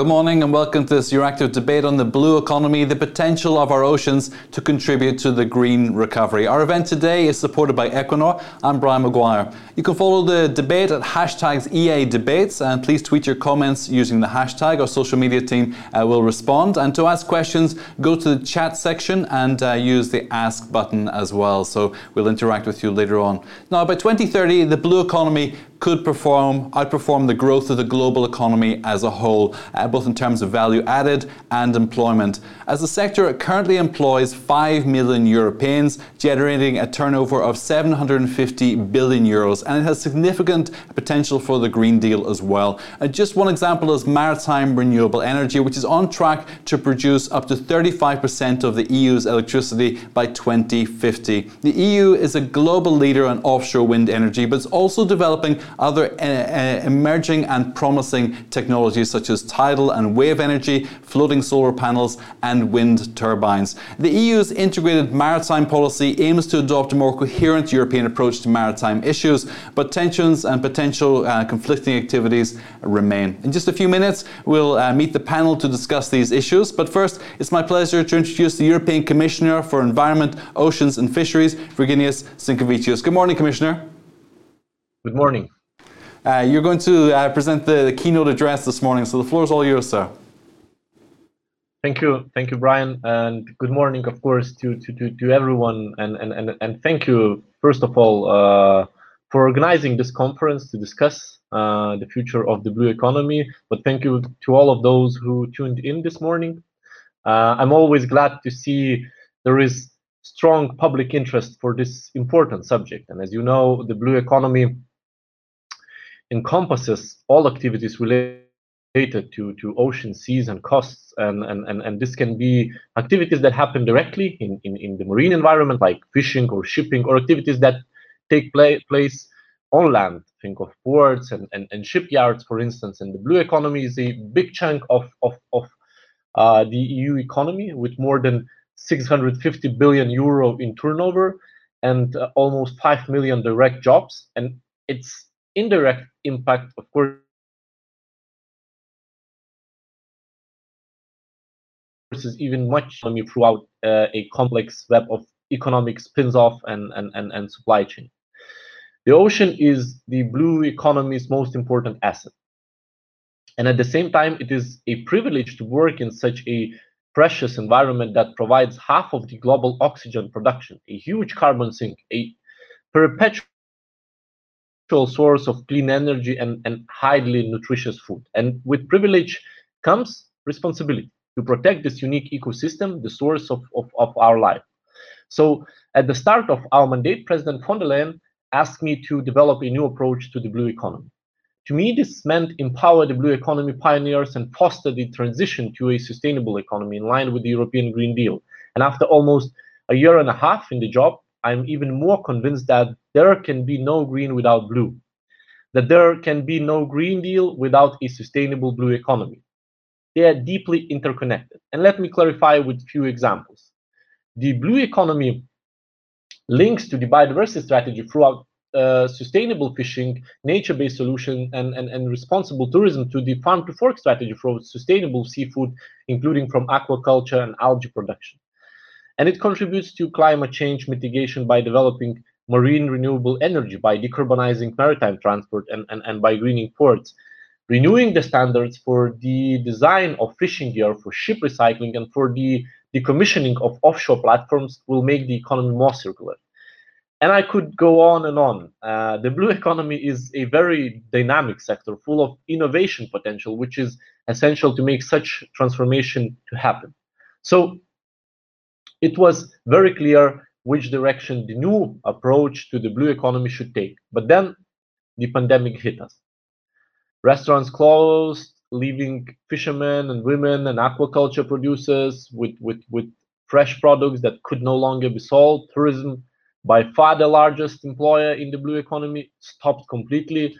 Good morning and welcome to this Euroactive debate on the blue economy, the potential of our oceans to contribute to the green recovery. Our event today is supported by Equinor. I'm Brian Maguire. You can follow the debate at #EADebates and please tweet your comments using the hashtag. Our social media team will respond. And to ask questions, go to the chat section and use the ask button as well. So we'll interact with you later on. Now, by 2030, the blue economy could outperform the growth of the global economy as a whole, both in terms of value added and employment. As the sector, it currently employs 5 million Europeans, generating a turnover of 750 billion euros, and it has significant potential for the Green Deal as well. And just one example is maritime renewable energy, which is on track to produce up to 35% of the EU's electricity by 2050. The EU is a global leader in offshore wind energy, but it's also developing other emerging and promising technologies such as tidal and wave energy, floating solar panels and wind turbines. The EU's integrated maritime policy aims to adopt a more coherent European approach to maritime issues, but tensions and potential conflicting activities remain. In just a few minutes, we'll meet the panel to discuss these issues. But first, it's my pleasure to introduce the European Commissioner for Environment, Oceans and Fisheries, Virginijus Sinkevičius. Good morning, Commissioner. Good morning. You're going to present the keynote address this morning, so the floor is all yours, sir. Thank you, Brian, and good morning, of course, to everyone, and thank you, first of all, for organizing this conference to discuss the future of the blue economy. But thank you to all of those who tuned in this morning. I'm always glad to see there is strong public interest for this important subject, and as you know, the blue economy encompasses all activities related to ocean, seas and coasts, and this can be activities that happen directly in the marine environment, like fishing or shipping, or activities that take place on land. Think of ports and shipyards, for instance. And the blue economy is a big chunk of the EU economy, with more than 650 billion euro in turnover and almost 5 million direct jobs. And it's indirect impact, of course, is even much throughout a complex web of economic spin-off and supply chain. The ocean is the blue economy's most important asset. And at the same time, it is a privilege to work in such a precious environment that provides half of the global oxygen production, a huge carbon sink, a perpetual source of clean energy and highly nutritious food. And with privilege comes responsibility to protect this unique ecosystem, the source of our life. So at the start of our mandate, President von der Leyen asked me to develop a new approach to the blue economy. To me, this meant empower the blue economy pioneers and foster the transition to a sustainable economy in line with the European Green Deal. And after almost a year and a half in the job, I'm even more convinced that there can be no green without blue, that there can be no Green Deal without a sustainable blue economy. They are deeply interconnected. And let me clarify with a few examples. The blue economy links to the biodiversity strategy throughout sustainable fishing, nature-based solution, and responsible tourism, to the farm-to-fork strategy for sustainable seafood, including from aquaculture and algae production. And it contributes to climate change mitigation by developing marine renewable energy, by decarbonizing maritime transport, and by greening ports, renewing the standards for the design of fishing gear, for ship recycling, and for the decommissioning of offshore platforms will make the economy more circular. And I could go on and on. The blue economy is a very dynamic sector full of innovation potential, which is essential to make such transformation to happen. So it was very clear which direction the new approach to the blue economy should take. But then the pandemic hit us. Restaurants closed, leaving fishermen and women and aquaculture producers with fresh products that could no longer be sold. Tourism, by far the largest employer in the blue economy, stopped completely.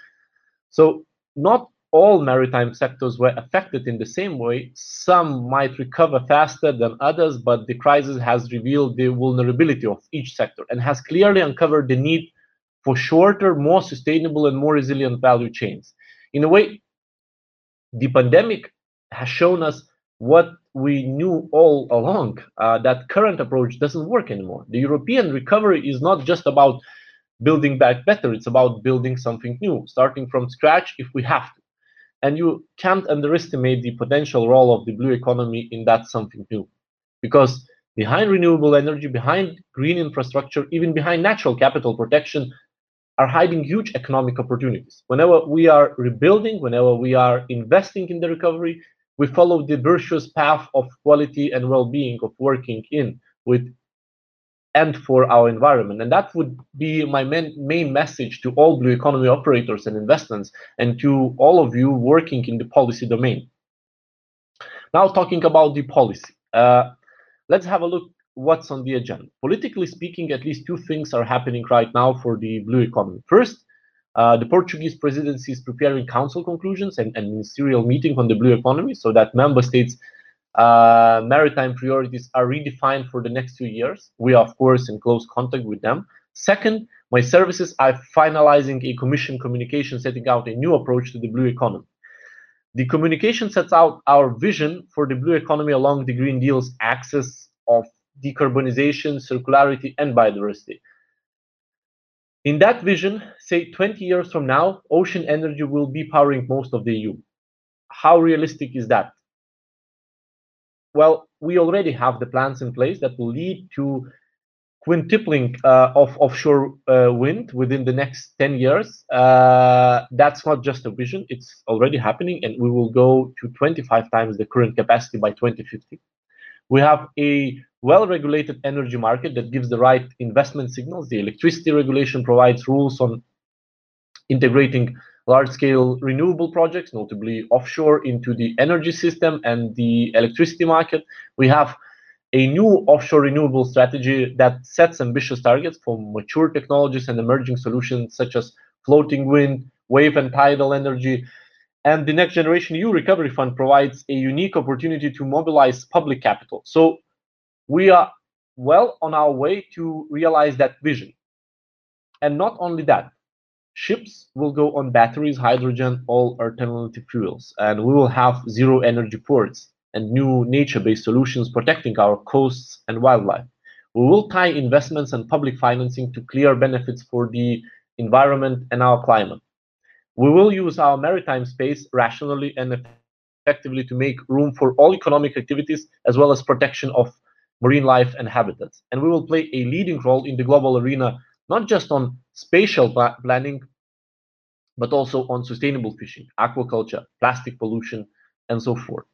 So not all maritime sectors were affected in the same way. Some might recover faster than others, but the crisis has revealed the vulnerability of each sector and has clearly uncovered the need for shorter, more sustainable and more resilient value chains. In a way, the pandemic has shown us what we knew all along, that current approach doesn't work anymore. The European recovery is not just about building back better, it's about building something new, starting from scratch if we have to. And you can't underestimate the potential role of the blue economy in that something new, because behind renewable energy, behind green infrastructure, even behind natural capital protection, are hiding huge economic opportunities. Whenever we are rebuilding, whenever we are investing in the recovery, we follow the virtuous path of quality and well-being, of working in with and for our environment. And that would be my main message to all blue economy operators and investments, and to all of you working in the policy domain. Now, talking about the policy, let's have a look what's on the agenda. Politically speaking, at least two things are happening right now for the blue economy. First, the Portuguese presidency is preparing council conclusions and ministerial meeting on the blue economy, so that member states' maritime priorities are redefined for the next 2 years. We are, of course, in close contact with them. Second, my services are finalizing a commission communication setting out a new approach to the blue economy. The communication sets out our vision for the blue economy along the Green Deal's axis of decarbonization, circularity, and biodiversity. In that vision, say 20 years from now, ocean energy will be powering most of the EU. How realistic is that? Well, we already have the plans in place that will lead to quintupling of offshore wind within the next 10 years. That's not just a vision, it's already happening, and we will go to 25 times the current capacity by 2050. We have a well-regulated energy market that gives the right investment signals. The electricity regulation provides rules on integrating large-scale renewable projects, notably offshore, into the energy system and the electricity market. We have a new offshore renewable strategy that sets ambitious targets for mature technologies and emerging solutions such as floating wind, wave and tidal energy. And the Next Generation EU Recovery Fund provides a unique opportunity to mobilize public capital. So we are well on our way to realize that vision. And not only that, ships will go on batteries, hydrogen, all alternative fuels, and we will have zero energy ports and new nature-based solutions protecting our coasts and wildlife. We will tie investments and public financing to clear benefits for the environment and our climate. We will use our maritime space rationally and effectively to make room for all economic activities, as well as protection of marine life and habitats. And we will play a leading role in the global arena, not just on spatial planning, but also on sustainable fishing, aquaculture, plastic pollution, and so forth.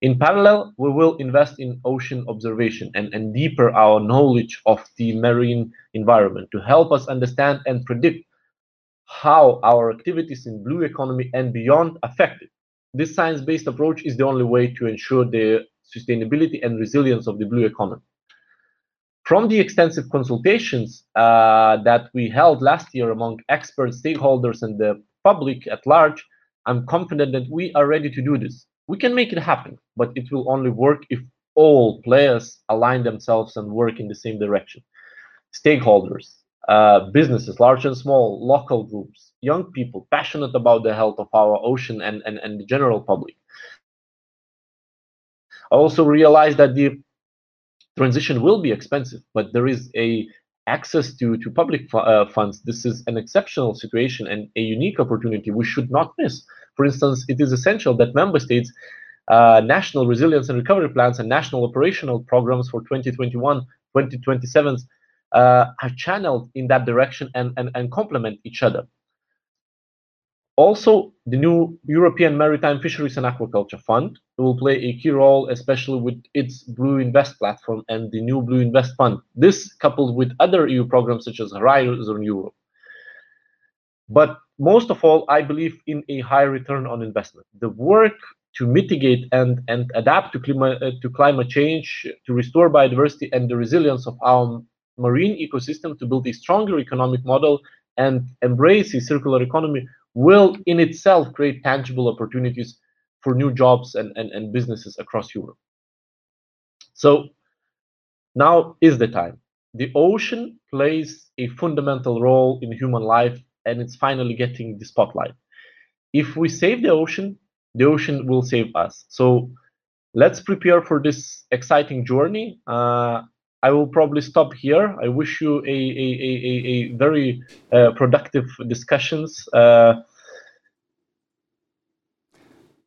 In parallel, we will invest in ocean observation and deeper our knowledge of the marine environment to help us understand and predict how our activities in blue economy and beyond affect it. This science-based approach is the only way to ensure the sustainability and resilience of the blue economy. From the extensive consultations that we held last year among experts, stakeholders, and the public at large, I'm confident that we are ready to do this. We can make it happen, but it will only work if all players align themselves and work in the same direction. Stakeholders, businesses, large and small, local groups, young people passionate about the health of our ocean and the general public. I also realize that the transition will be expensive, but there is a access to public funds. This is an exceptional situation and a unique opportunity we should not miss. For instance, it is essential that member states' national resilience and recovery plans and national operational programs for 2021-2027 are channeled in that direction and complement each other. Also, the new European Maritime Fisheries and Aquaculture Fund will play a key role, especially with its Blue Invest platform and the new Blue Invest Fund. This coupled with other EU programs such as Horizon Europe. But most of all, I believe in a high return on investment. The work to mitigate and adapt to climate change, to restore biodiversity and the resilience of our marine ecosystem, to build a stronger economic model and embrace a circular economy will in itself create tangible opportunities for new jobs and businesses across Europe. So now is the time. The ocean plays a fundamental role in human life, and it's finally getting the spotlight. If we save the ocean, The ocean will save us. So let's prepare for this exciting journey. I will probably stop here. I wish you a very productive discussions.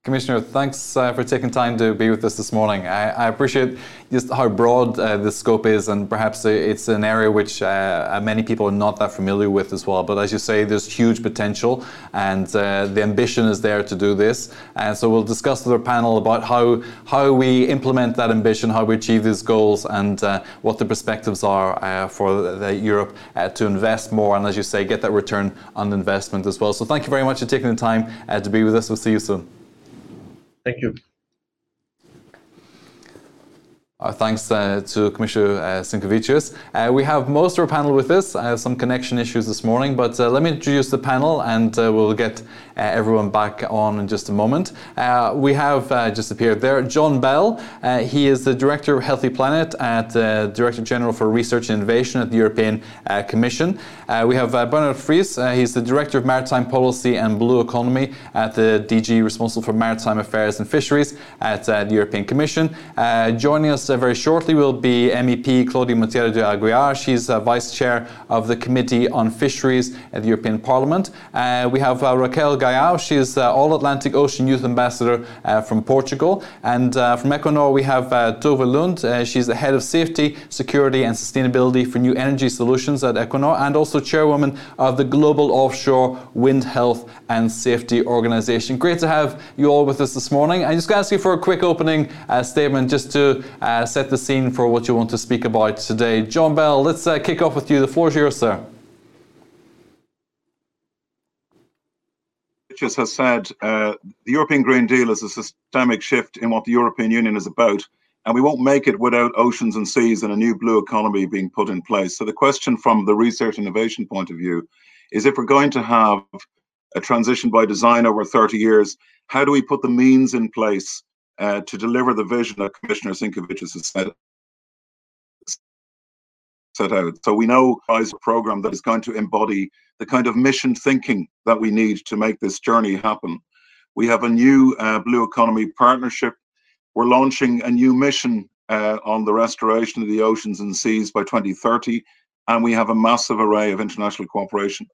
Commissioner, thanks for taking time to be with us this morning. I appreciate just how broad the scope is, and perhaps it's an area which many people are not that familiar with as well. But as you say, there's huge potential, and the ambition is there to do this. And so we'll discuss with our panel about how we implement that ambition, how we achieve these goals, and what the perspectives are for the Europe to invest more, and as you say, get that return on investment as well. So thank you very much for taking the time to be with us. We'll see you soon. Thank you. Our thanks to Commissioner Sinkevičius. We have most of our panel with us. I have some connection issues this morning, but let me introduce the panel, and we'll get everyone back on in just a moment. We have just appeared there, John Bell. He is the Director of Healthy Planet at Director General for Research and Innovation at the European Commission. We have Bernard Fries. He's the Director of Maritime Policy and Blue Economy at the DG responsible for Maritime Affairs and Fisheries at the European Commission. Joining us very shortly will be MEP Claudia Monteiro de Aguiar. She's Vice Chair of the Committee on Fisheries at the European Parliament. We have Raquel Gayao. She's All-Atlantic Ocean Youth Ambassador from Portugal. And from Equinor, we have Tove Lund. She's the Head of Safety, Security and Sustainability for New Energy Solutions at Equinor, and also Chairwoman of the Global Offshore Wind Health and Safety Organization. Great to have you all with us this morning. I just ask you for a quick opening statement just to set the scene for what you want to speak about today. John Bell, let's kick off with you. The floor is yours, sir. Sinkevičius has said the European Green Deal is a systemic shift in what the European Union is about, and we won't make it without oceans and seas and a new blue economy being put in place. So the question from the research innovation point of view is, if we're going to have a transition by design over 30 years, how do we put the means in place to deliver the vision that Commissioner Sinkevičius has set out. So we know a program that is going to embody the kind of mission thinking that we need to make this journey happen. We have a new Blue Economy Partnership. We're launching a new mission on the restoration of the oceans and seas by 2030, and we have a massive array of international cooperation.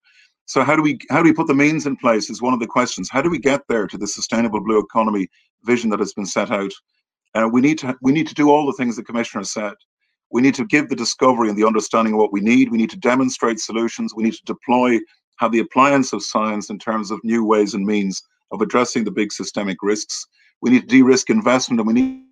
So how do we put the means in place is one of the questions. How do we get there to the sustainable blue economy vision that has been set out? We need to do all the things the Commissioner said. We need to give the discovery and the understanding of what we need. We need to demonstrate solutions. We need to have the appliance of science in terms of new ways and means of addressing the big systemic risks. We need to de-risk investment, and we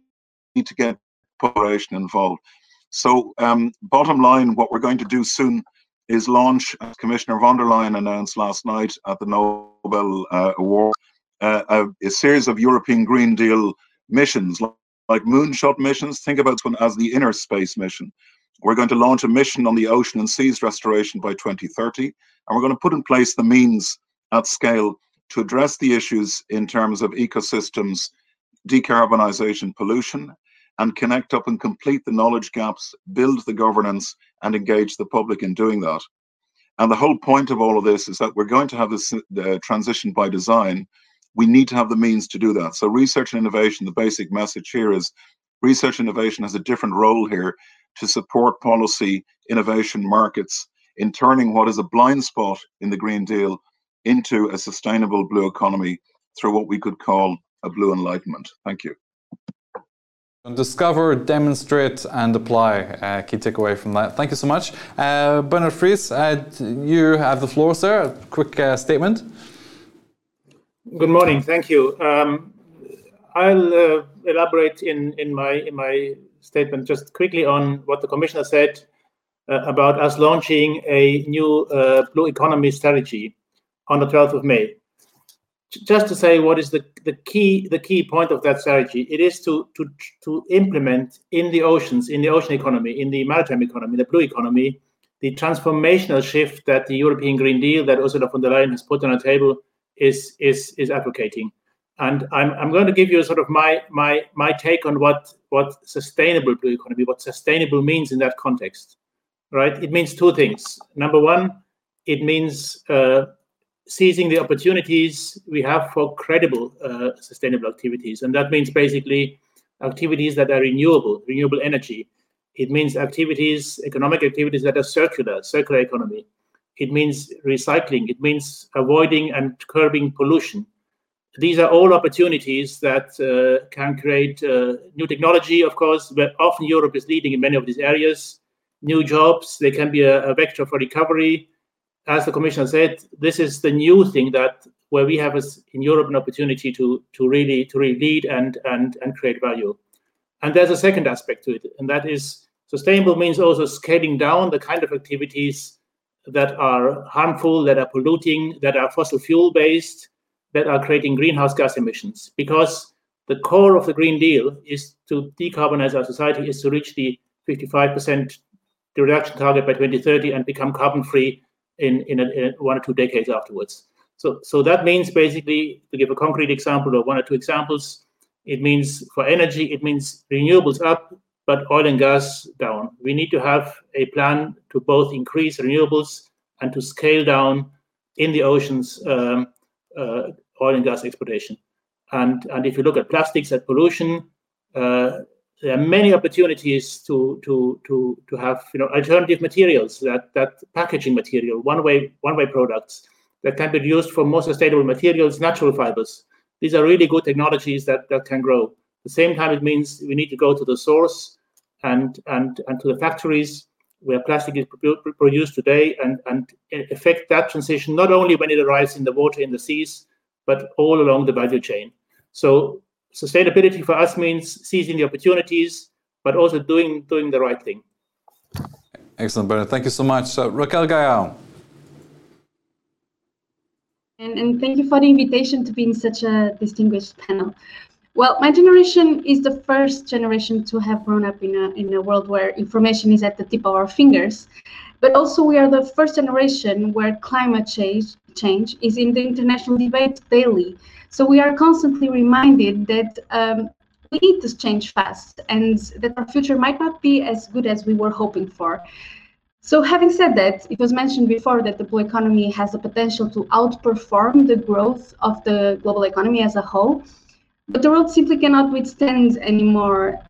need to get population involved. So bottom line, what we're going to do soon is launch, as Commissioner von der Leyen announced last night at the Nobel Award, a series of European Green Deal missions, like moonshot missions. Think about this one as the inner space mission. We're going to launch a mission on the ocean and seas restoration by 2030, and we're going to put in place the means at scale to address the issues in terms of ecosystems, decarbonisation, pollution, and connect up and complete the knowledge gaps, build the governance, and engage the public in doing that. And the whole point of all of this is that we're going to have this transition by design. We need to have the means to do that. So research and innovation, the basic message here is research and innovation has a different role here to support policy, innovation, markets, in turning what is a blind spot in the Green Deal into a sustainable blue economy through what we could call a blue enlightenment. Thank you. Discover, demonstrate, and apply. Key takeaway from that. Thank you so much. Bernard Fries, you have the floor, sir. A quick statement. Good morning. Thank you. I'll elaborate in my statement just quickly on what the Commissioner said about us launching a new Blue Economy Strategy on the 12th of May. Just to say what is the key point of that strategy. It is to implement in the oceans, in the ocean economy, in the maritime economy, the blue economy, the transformational shift that the European Green Deal that Ursula von der Leyen has put on the table is advocating. And I'm going to give you sort of my take on what sustainable blue economy, what sustainable means in that context. Right? It means two things. Number one, it means seizing the opportunities we have for credible sustainable activities. And that means basically activities that are renewable energy. It means activities, economic activities that are circular economy. It means recycling. It means avoiding and curbing pollution. These are all opportunities that can create new technology, of course, but often Europe is leading in many of these areas. New jobs, they can be a vector for recovery. As the Commissioner said, this is the new thing that where we have in Europe an opportunity to really lead and create value. And there's a second aspect to it, and that is sustainable means also scaling down the kind of activities that are harmful, that are polluting, that are fossil fuel based, that are creating greenhouse gas emissions. Because the core of the Green Deal is to decarbonize our society, is to reach the 55% reduction target by 2030 and become carbon free in 1 or 2 decades afterwards. So that means basically, to give a concrete example or 1 or 2 examples, it means for energy, it means renewables up, but oil and gas down. We need to have a plan to both increase renewables and to scale down in the oceans oil and gas exploitation. And if you look at plastics, at pollution, there are many opportunities to have, you know, alternative materials, that packaging material, one-way products that can be used for more sustainable materials, natural fibers. These are really good technologies that can grow. At the same time, it means we need to go to the source and to the factories where plastic is produced today and affect that transition, not only when it arrives in the water, in the seas, but all along the value chain. So sustainability for us means seizing the opportunities, but also doing the right thing. Excellent, Bernard. Thank you so much. Raquel Gayao. And thank you for the invitation to be in such a distinguished panel. Well, my generation is the first generation to have grown up in a world where information is at the tip of our fingers, but also we are the first generation where climate change is in the international debate daily. So we are constantly reminded that we need to change fast and that our future might not be as good as we were hoping for. So having said that, it was mentioned before that the blue economy has the potential to outperform the growth of the global economy as a whole, but the world simply cannot withstand any more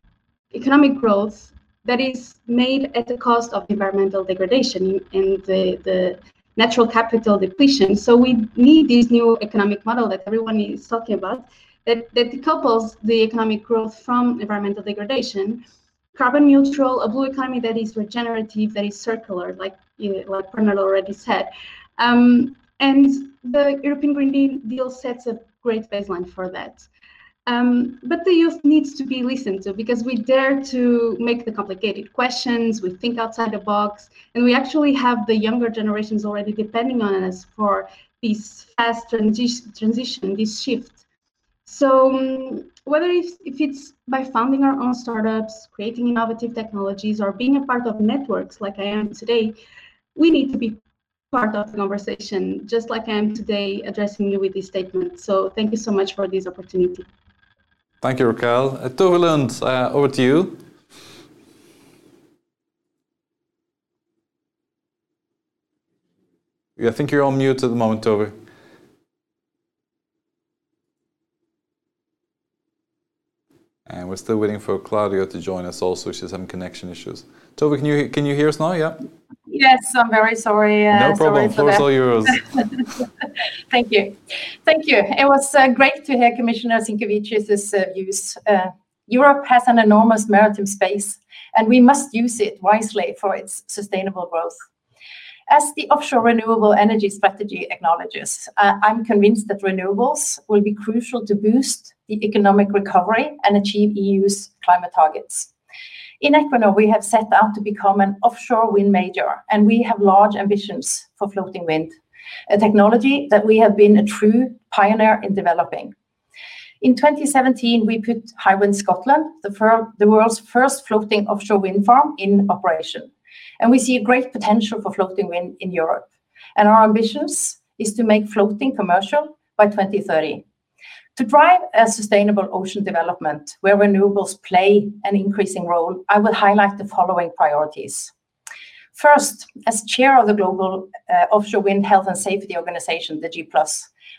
economic growth that is made at the cost of environmental degradation and the natural capital depletion. So we need this new economic model that everyone is talking about that decouples the economic growth from environmental degradation. Carbon neutral, a blue economy that is regenerative, that is circular, like Bernard already said. And the European Green Deal sets a great baseline for that. But the youth needs to be listened to because we dare to make the complicated questions, we think outside the box, and we actually have the younger generations already depending on us for this fast transition, this shift. So whether if it's by founding our own startups, creating innovative technologies, or being a part of networks like I am today, we need to be part of the conversation, just like I am today addressing you with this statement. So thank you so much for this opportunity. Thank you, Raquel. Tove Lund, over to you. I think you're on mute at the moment, Tove. And we're still waiting for Claudia to join us also. She's having connection issues. Tove, can you hear us now? Yeah. Yes, I'm very sorry. No problem. Sorry for all yours. Thank you. Thank you. It was great to hear Commissioner Sinkevičius' views. Europe has an enormous maritime space, and we must use it wisely for its sustainable growth. As the offshore renewable energy strategy acknowledges, I'm convinced that renewables will be crucial to boost the economic recovery and achieve EU's climate targets. In Equinor, we have set out to become an offshore wind major, and we have large ambitions for floating wind, a technology that we have been a true pioneer in developing. In 2017, we put Hywind Scotland, the world's first floating offshore wind farm, in operation. And we see a great potential for floating wind in Europe. And our ambitions is to make floating commercial by 2030. To drive a sustainable ocean development where renewables play an increasing role, I will highlight the following priorities. First, as chair of the Global Offshore Wind Health and Safety Organization, the G+,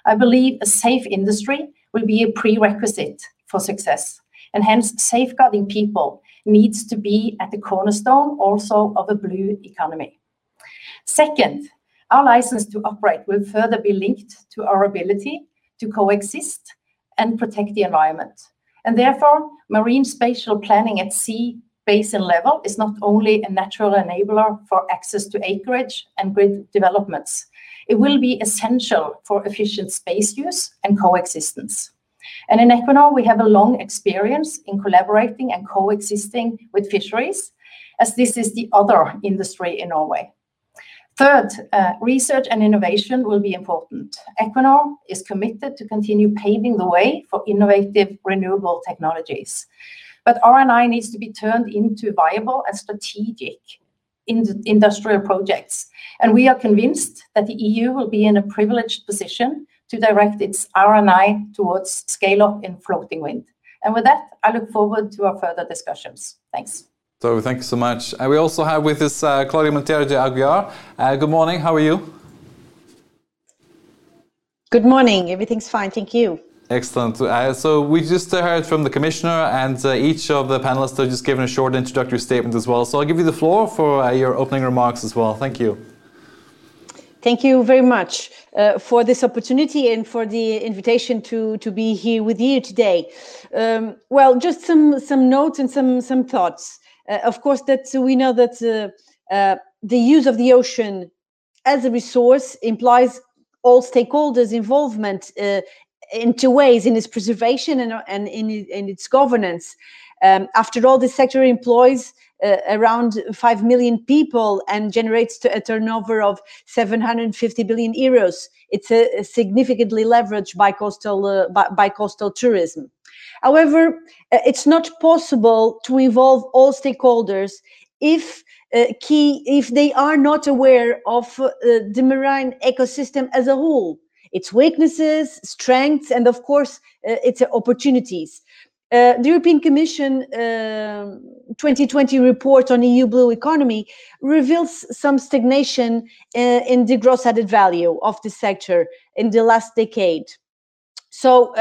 I believe a safe industry will be a prerequisite for success, and hence safeguarding people needs to be at the cornerstone also of a blue economy. Second, our license to operate will further be linked to our ability to coexist and protect the environment. And therefore, marine spatial planning at sea basin level is not only a natural enabler for access to acreage and grid developments, it will be essential for efficient space use and coexistence. And in Equinor, we have a long experience in collaborating and coexisting with fisheries, as this is the other industry in Norway. Third, research and innovation will be important. Equinor is committed to continue paving the way for innovative renewable technologies. But R&I needs to be turned into viable and strategic industrial projects. And we are convinced that the EU will be in a privileged position to direct its R&I towards scale-up in floating wind. And with that, I look forward to our further discussions. Thanks. So thank you so much. And we also have with us Claudia Monteiro de Aguiar. Good morning, how are you? Good morning, everything's fine, thank you. Excellent. So we just heard from the Commissioner, and each of the panelists have just given a short introductory statement as well. So I'll give you the floor for your opening remarks as well. Thank you. Thank you very much for this opportunity and for the invitation to be here with you today. Well, just some notes and some thoughts. Of course, that we know that the use of the ocean as a resource implies all stakeholders' involvement in two ways, in its preservation and in its governance. After all, this sector employs around 5 million people and generates a turnover of 750 billion euros. It's significantly leveraged by coastal tourism. However, it's not possible to involve all stakeholders if they are not aware of the marine ecosystem as a whole, its weaknesses, strengths, and of course, its opportunities. The European Commission 2020 report on EU Blue Economy reveals some stagnation in the gross added value of the sector in the last decade. So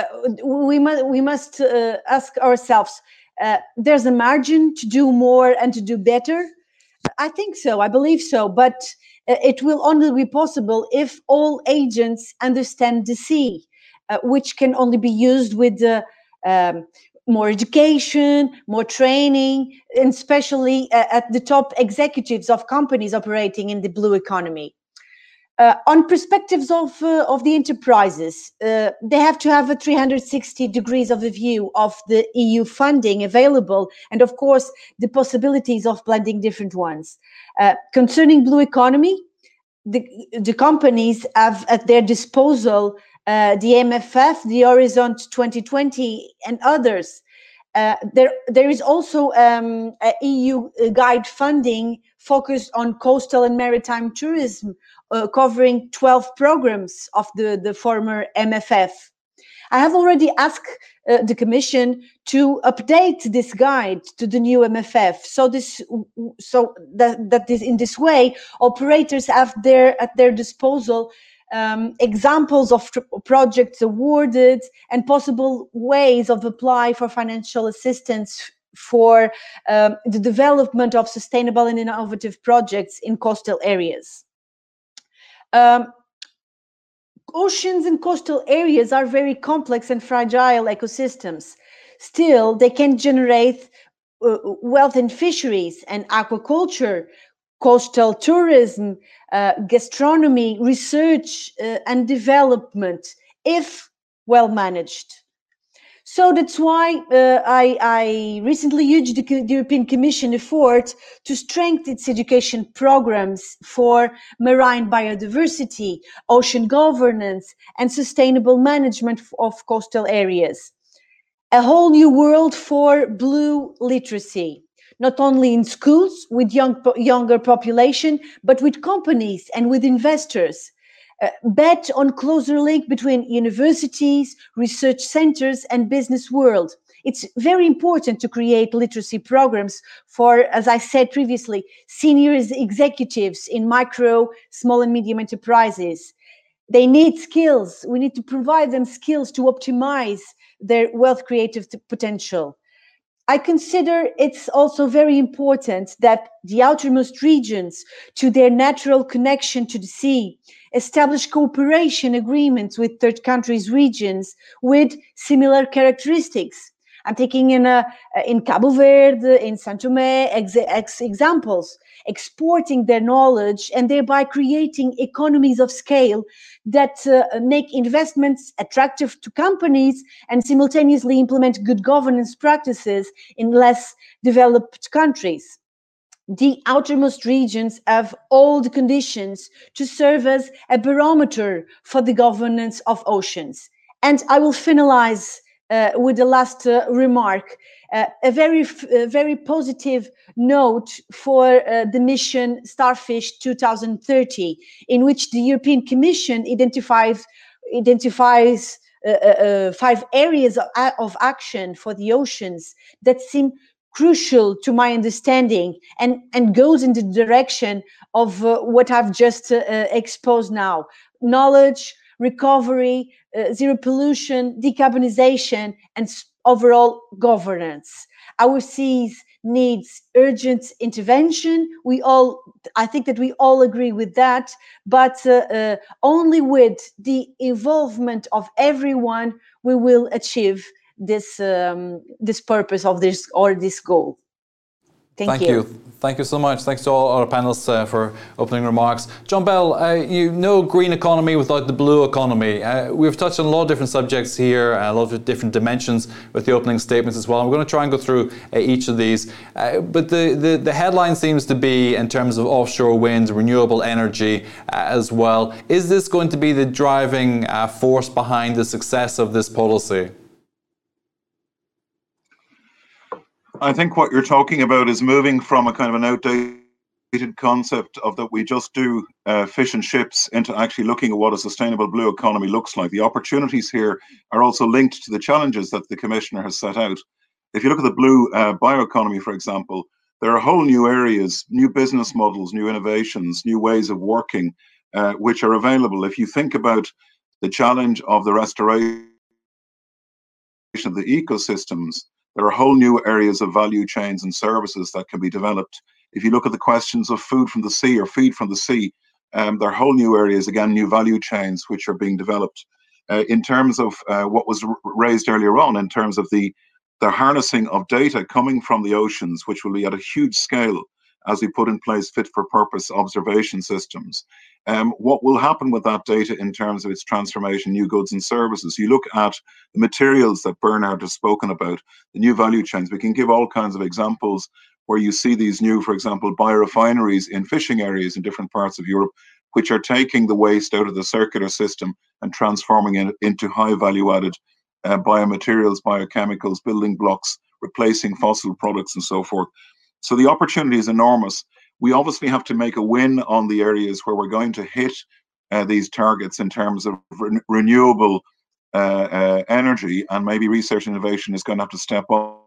we must ask ourselves, there's a margin to do more and to do better? I think so, I believe so, but it will only be possible if all agents understand the sea, which can only be used with more education, more training, and especially at the top executives of companies operating in the blue economy. On perspectives of the enterprises, they have to have a 360 degrees of a view of the EU funding available and, of course, the possibilities of blending different ones. Concerning blue economy, the companies have at their disposal the MFF, the Horizon 2020, and others. There is also a EU guide funding focused on coastal and maritime tourism, covering 12 programs of the former MFF. I have already asked the Commission to update this guide to the new MFF, so that in this way operators have at their disposal examples of projects awarded and possible ways of apply for financial assistance for the development of sustainable and innovative projects in coastal areas. Oceans and coastal areas are very complex and fragile ecosystems. Still, they can generate wealth in fisheries and aquaculture, coastal tourism, gastronomy, research and development, if well managed. So that's why I recently urged the European Commission effort to strengthen its education programs for marine biodiversity, ocean governance, and sustainable management of coastal areas. A whole new world for blue literacy, not only in schools with younger population, but with companies and with investors. Bet on closer link between universities, research centers, and business world, it's very important to create literacy programs for, as I said previously, senior executives in micro, small and medium enterprises. They need skills. We need to provide them skills to optimize their wealth creative potential. I consider it's also very important that the outermost regions, to their natural connection to the sea, establish cooperation agreements with third countries' regions with similar characteristics. I'm taking in Cabo Verde, in São Tomé, examples, exporting their knowledge and thereby creating economies of scale that make investments attractive to companies and simultaneously implement good governance practices in less developed countries. The outermost regions have all the conditions to serve as a barometer for the governance of oceans. And I will finalize with the last remark, a very positive note for the Mission Starfish 2030, in which the European Commission identifies 5 areas of action for the oceans that seem crucial to my understanding and goes in the direction of what I've just exposed now: knowledge, recovery, zero pollution, decarbonization, and overall governance. Our seas needs urgent intervention. I think that we all agree with that, but only with the involvement of everyone we will achieve this, this purpose of this, or this goal. Thank you. Thank you so much. Thanks to all our panelists for opening remarks. John Bell, you know green economy without the blue economy. We've touched on a lot of different subjects here, a lot of different dimensions with the opening statements as well. I'm going to try and go through each of these. But the headline seems to be in terms of offshore wind, renewable energy as well. Is this going to be the driving force behind the success of this policy? I think what you're talking about is moving from a kind of an outdated concept of that we just do fish and ships into actually looking at what a sustainable blue economy looks like. The opportunities here are also linked to the challenges that the Commissioner has set out. If you look at the blue bioeconomy, for example, there are whole new areas, new business models, new innovations, new ways of working, which are available. If you think about the challenge of the restoration of the ecosystems, there are whole new areas of value chains and services that can be developed. If you look at the questions of food from the sea or feed from the sea, there are whole new areas, again, new value chains which are being developed. In terms of what was raised earlier on, in terms of the harnessing of data coming from the oceans, which will be at a huge scale as we put in place fit-for-purpose observation systems. What will happen with that data in terms of its transformation, new goods and services? You look at the materials that Bernard has spoken about, the new value chains. We can give all kinds of examples where you see these new, for example, biorefineries in fishing areas in different parts of Europe, which are taking the waste out of the circular system and transforming it into high value-added biomaterials, biochemicals, building blocks, replacing fossil products and so forth. So the opportunity is enormous. We obviously have to make a win on the areas where we're going to hit these targets in terms of renewable energy, and maybe research and innovation is going to have to step up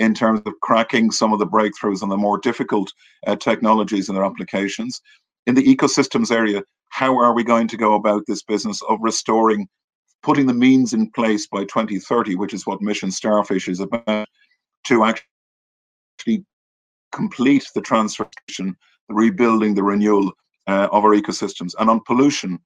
in terms of cracking some of the breakthroughs on the more difficult technologies and their applications. In the ecosystems area, how are we going to go about this business of restoring, putting the means in place by 2030, which is what Mission Starfish is about, to actually complete the transformation, the rebuilding, the renewal of our ecosystems. And on pollution,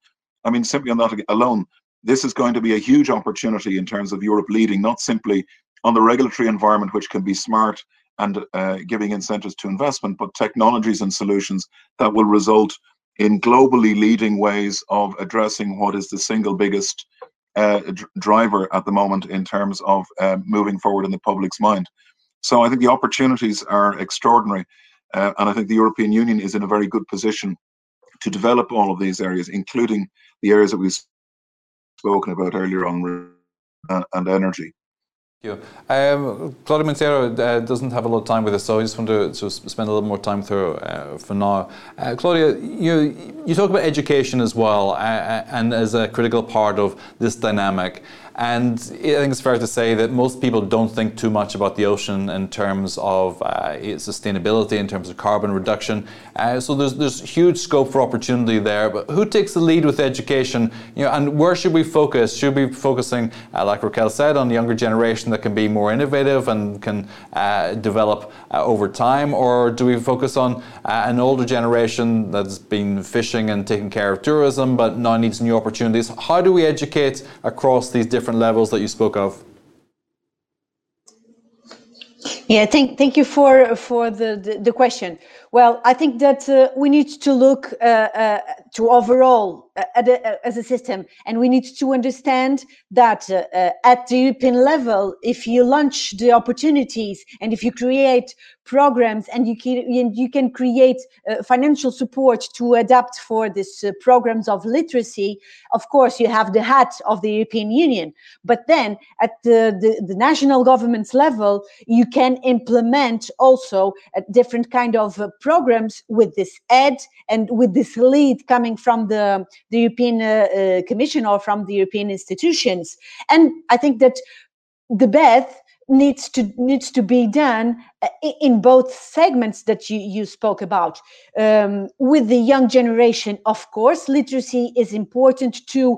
I mean, simply on that alone, this is going to be a huge opportunity in terms of Europe leading, not simply on the regulatory environment, which can be smart and giving incentives to investment, but technologies and solutions that will result in globally leading ways of addressing what is the single biggest driver at the moment in terms of moving forward in the public's mind. So I think the opportunities are extraordinary, and I think the European Union is in a very good position to develop all of these areas, including the areas that we've spoken about earlier on, and energy. Thank you. Claudia Monteiro doesn't have a lot of time with us, so I just want to spend a little more time through for now. Claudia, you talk about education as well, and as a critical part of this dynamic. And I think it's fair to say that most people don't think too much about the ocean in terms of its sustainability, in terms of carbon reduction. So there's huge scope for opportunity there. But who takes the lead with education? You know, and where should we focus? Should we be focusing, like Raquel said, on the younger generation that can be more innovative and can develop over time? Or do we focus on an older generation that's been fishing and taking care of tourism but now needs new opportunities? How do we educate across these different levels that you spoke of? Yeah, thank you for the question. Well, I think that we need to look to overall as a system, and we need to understand that at the European level, if you launch the opportunities and if you create programs and you can create financial support to adapt for these programs of literacy, of course you have the hat of the European Union. But then at the national governments level, you can implement also a different kind of programs with this aid and with this lead coming from the European Commission or from the European institutions. And I think that the best needs to be done in both segments that you spoke about. With the young generation, of course, literacy is important to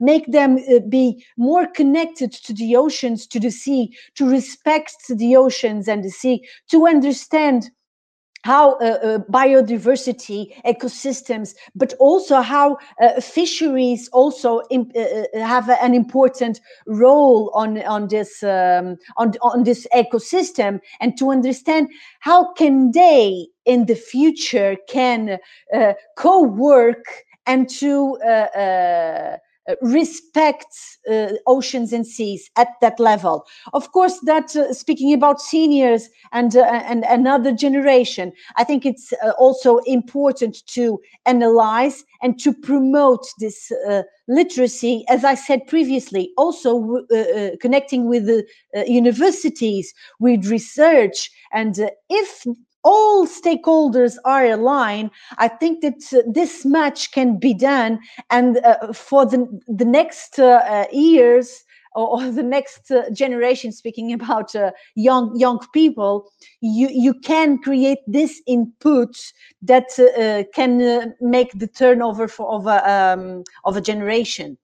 make them be more connected to the oceans, to the sea, to respect the oceans and the sea, to understand how biodiversity, ecosystems, but also how fisheries also have an important role on this ecosystem, and to understand how can they in the future can co-work and to respects oceans and seas at that level. Of course, that speaking about seniors and another generation, I think it's also important to analyze and to promote this literacy, as I said previously, also connecting with the universities, with research, and if all stakeholders are aligned, I think that this match can be done, and for the next years or the next generation, speaking about young people, you can create this input that can make the turnover of a generation.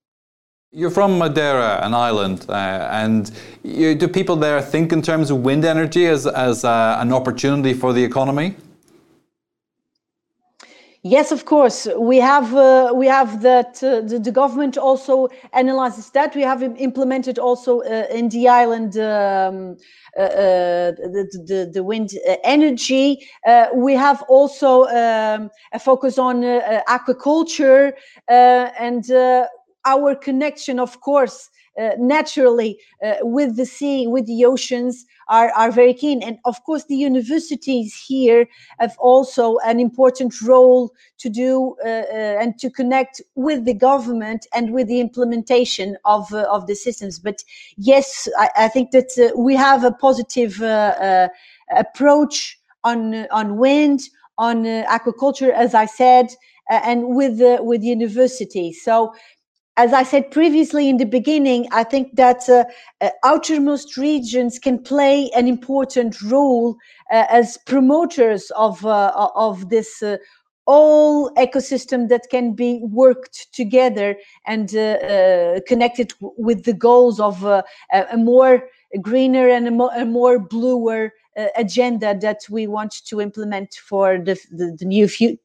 You're from Madeira, an island, and do people there think in terms of wind energy as an opportunity for the economy? Yes, of course. We have that. The government also analyzes that. We have implemented also in the island the wind energy. We have also a focus on aquaculture and. Our connection, of course, naturally with the sea, with the oceans are very keen. And of course, the universities here have also an important role to do and to connect with the government and with the implementation of the systems. But yes, I think that we have a positive approach on wind, on aquaculture, as I said, and with universities. So, as I said previously in the beginning, I think that outermost regions can play an important role as promoters of this whole ecosystem that can be worked together and connected with the goals of a more greener and a more bluer agenda that we want to implement for the near future.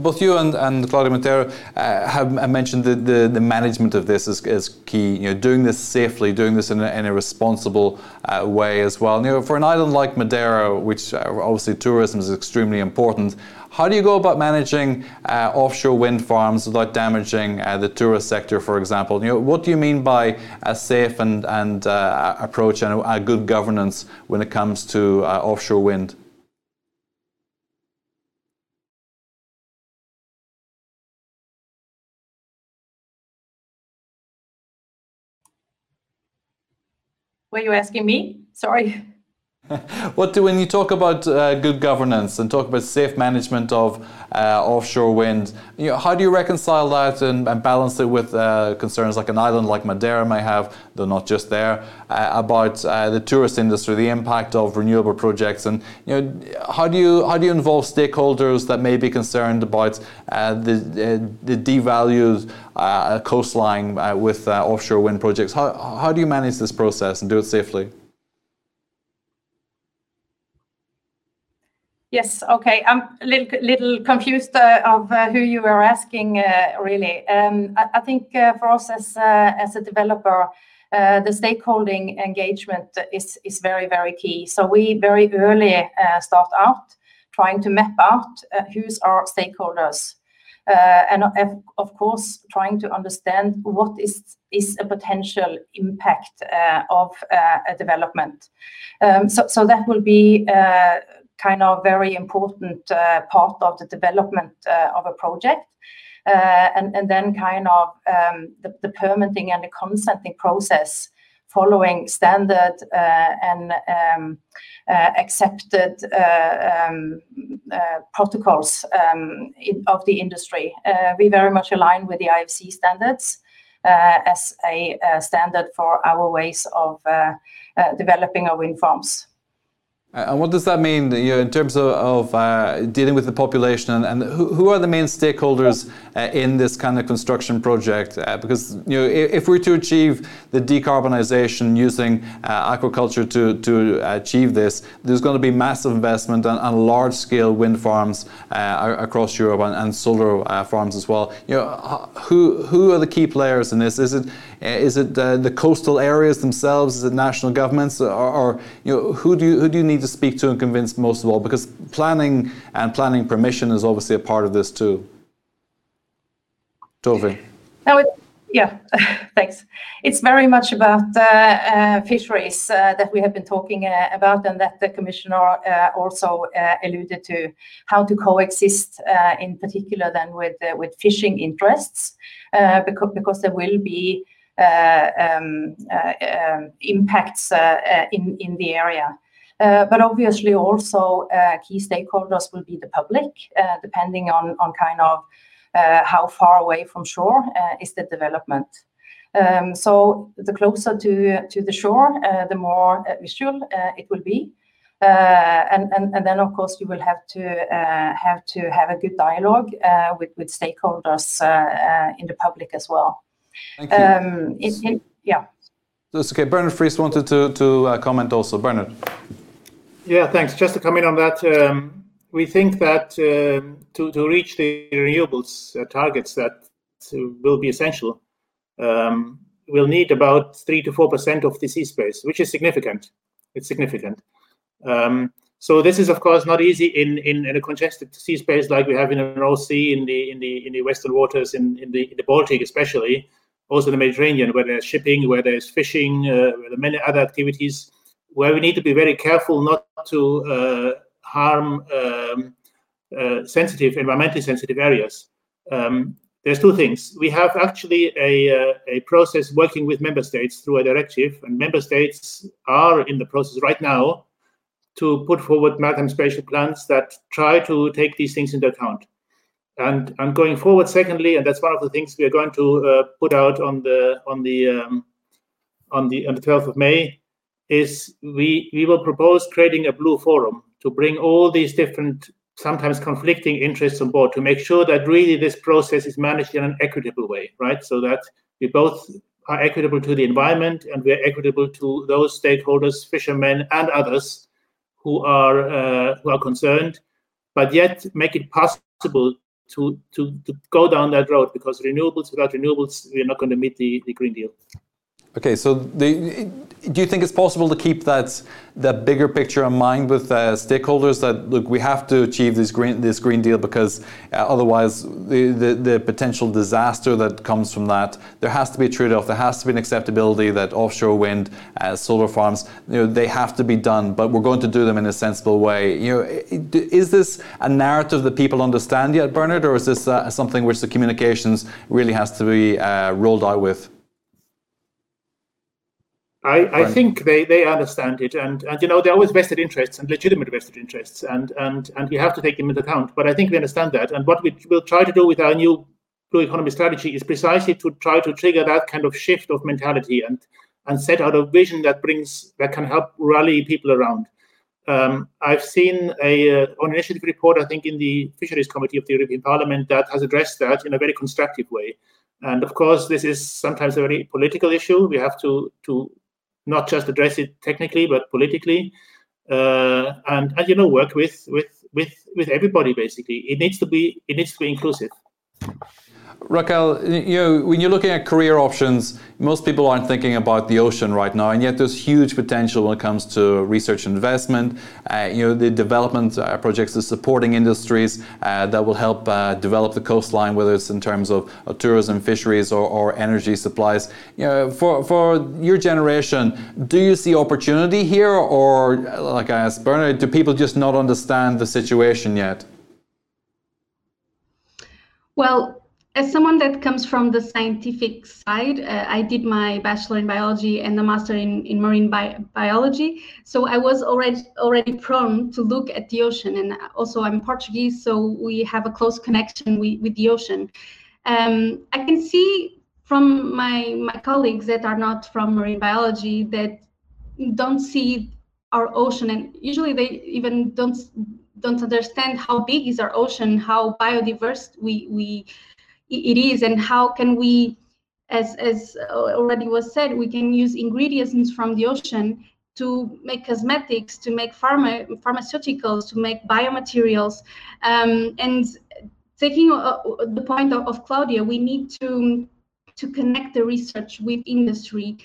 Both you and Claudia Monteiro have mentioned the management of this is key. You know, doing this safely, doing this in a responsible way as well. And, you know, for an island like Madeira, which obviously tourism is extremely important, how do you go about managing offshore wind farms without damaging the tourist sector, for example? You know, what do you mean by a safe and approach and a good governance when it comes to offshore wind? Were you asking me? Sorry. What do, when you talk about good governance and talk about safe management of offshore wind, you know, how do you reconcile that and balance it with concerns like an island like Madeira may have, though not just there, about the tourist industry, the impact of renewable projects, and you know, how do you involve stakeholders that may be concerned about the devalued coastline with offshore wind projects? How do you manage this process and do it safely? Yes, okay. I'm a little confused of who you were asking, really. I think for us as a developer, the stakeholding engagement is very, very key. So we very early start out trying to map out who's our stakeholders. And of course, trying to understand what is a potential impact of a development. So that will be kind of very important part of the development of a project, and then kind of the permitting and the consenting process following standard and accepted protocols of the industry. We very much align with the IFC standards as a standard for our ways of developing our wind farms. And what does that mean, you know, in terms of dealing with the population and who are the main stakeholders in this kind of construction project? Because you know, if we're to achieve the decarbonisation using aquaculture to achieve this, there's going to be massive investment and large-scale wind farms across Europe and solar farms as well. You know, who are the key players in this? Is it the coastal areas themselves? Is it national governments? Or you know, who do you need to speak to and convince most of all, because planning and planning permission is obviously a part of this too. Tove. Yeah, thanks. It's very much about fisheries that we have been talking about, and that the Commissioner also alluded to, how to coexist in particular then with fishing interests, because there will be impacts in the area. But obviously also key stakeholders will be the public, depending on kind of how far away from shore is the development. So the closer to the shore, the more visual it will be. And then, of course, you will have to have a good dialogue with stakeholders in the public as well. Thank you. Yeah. That's okay. Bernard Fries wanted to comment also. Bernard. Yeah, thanks. Just to come in on that, we think that to reach the renewables targets that will be essential, we'll need about 3 to 4% of the sea space, which is significant. It's significant. So this is, of course, not easy in a congested sea space like we have in the North Sea, in the Western waters, in the Baltic especially, also the Mediterranean, where there's shipping, where there's fishing, where there are many other activities, where we need to be very careful not to harm environmentally sensitive areas. There's two things. We have actually a process working with member states through a directive, and member states are in the process right now to put forward maritime spatial plans that try to take these things into account. And going forward, secondly, and that's one of the things we are going to put out on the 12th of May, is we will propose creating a blue forum to bring all these different, sometimes conflicting interests on board, to make sure that really this process is managed in an equitable way, right? So that we both are equitable to the environment and we are equitable to those stakeholders, fishermen and others who are concerned, but yet make it possible to go down that road, because without renewables, we're not going to meet the Green Deal. Okay, so do you think it's possible to keep that bigger picture in mind with stakeholders that, look, we have to achieve this green Deal, because otherwise the potential disaster that comes from that, there has to be a trade-off, there has to be an acceptability that offshore wind, solar farms, you know, they have to be done, but we're going to do them in a sensible way. You know, is this a narrative that people understand yet, Bernard, or is this something which the communications really has to be rolled out with? I think they understand it, and you know, they're always vested interests and legitimate vested interests, and we have to take them into account. But I think they understand that, and what we will try to do with our new Blue Economy strategy is precisely to try to trigger that kind of shift of mentality and set out a vision that brings, that can help rally people around. I've seen an initiative report, I think, in the Fisheries Committee of the European Parliament that has addressed that in a very constructive way. And of course, this is sometimes a very political issue. We have to not just address it technically, but politically, and you know, work with everybody. Basically, it needs to be inclusive. Raquel, you know, when you're looking at career options, most people aren't thinking about the ocean right now, and yet there's huge potential when it comes to research and investment, you know, the development projects, the supporting industries that will help develop the coastline, whether it's in terms of tourism, fisheries, or energy supplies. You know, for your generation, do you see opportunity here, or, like I asked Bernard, do people just not understand the situation yet? Well, as someone that comes from the scientific side, I did my bachelor in biology and the master in marine biology. So I was already prone to look at the ocean, and also I'm Portuguese, so we have a close connection with the ocean. I can see from my colleagues that are not from marine biology that don't see our ocean, and usually they even don't understand how big is our ocean, how biodiverse it is, and how can we, as already was said, we can use ingredients from the ocean to make cosmetics, to make pharmaceuticals, to make biomaterials. And taking the point of Claudia, we need to connect the research with industry.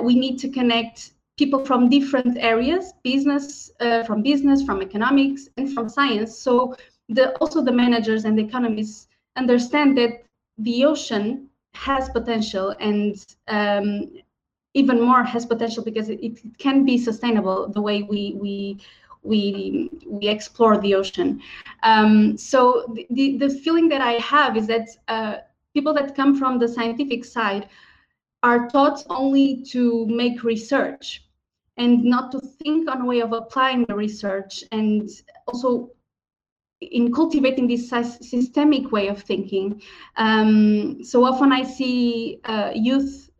We need to connect people from different areas, business, from economics, and from science. So also the managers and the economists understand that the ocean has potential, and even more has potential, because it can be sustainable the way we explore the ocean. So the feeling that I have is that people that come from the scientific side are taught only to make research and not to think on a way of applying the research, and also in cultivating this systemic way of thinking. So often I see youth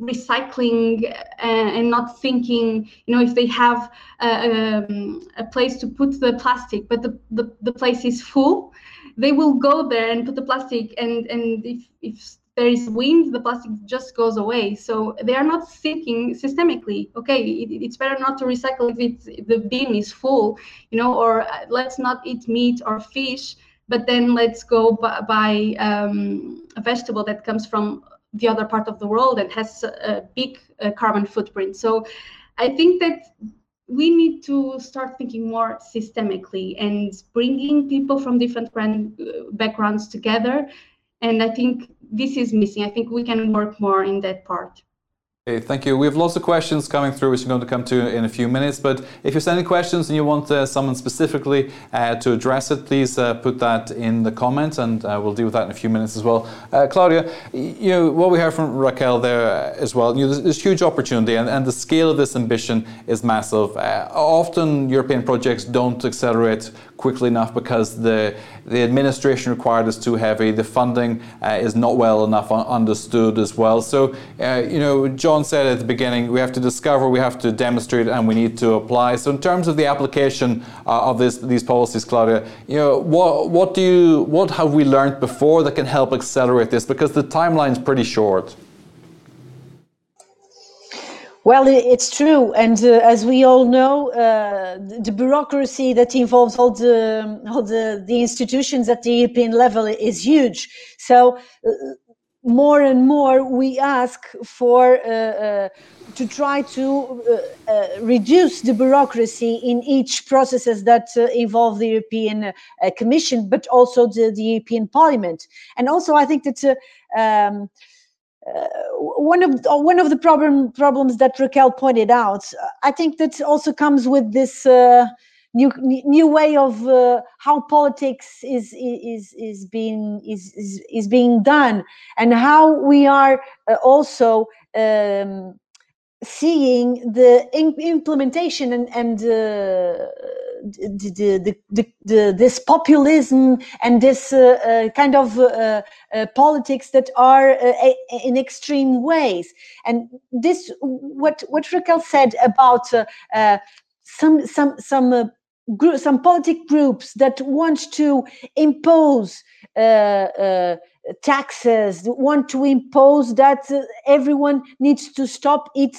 recycling and not thinking, you know, if they have a place to put the plastic, but the place is full, they will go there and put the plastic, and if there is wind, the plastic just goes away. So they are not thinking systemically. Okay, it's better not to recycle if the bin is full, you know, or let's not eat meat or fish, but then let's go buy a vegetable that comes from the other part of the world and has a big carbon footprint. So I think that we need to start thinking more systemically and bringing people from different backgrounds together. And I think this is missing. I think we can work more in that part. Okay, thank you. We have lots of questions coming through, which we're going to come to in a few minutes. But if you're sending questions and you want someone specifically to address it, please put that in the comments, and we'll deal with that in a few minutes as well. Claudia, you know, what we heard from Raquel there as well, you know, there's huge opportunity, and the scale of this ambition is massive. Often European projects don't accelerate quickly enough because the administration required is too heavy, the funding is not well enough understood as well. So, you know, John said at the beginning, we have to discover, we have to demonstrate, and we need to apply. So in terms of the application of these policies, Claudia, you know, what have we learned before that can help accelerate this? Because the timeline's pretty short. Well, it's true, and as we all know, the bureaucracy that involves all the institutions at the European level is huge. So more and more we ask for to try to reduce the bureaucracy in each processes that involve the European Commission, but also the European Parliament. And also I think that one of the problems that Raquel pointed out, I think that also comes with this new way of how politics is being done, and how we are also seeing the implementation and this populism and this kind of politics that are in extreme ways. And this, what Raquel said about some politic groups that want to impose taxes, want to impose that everyone needs to stop eat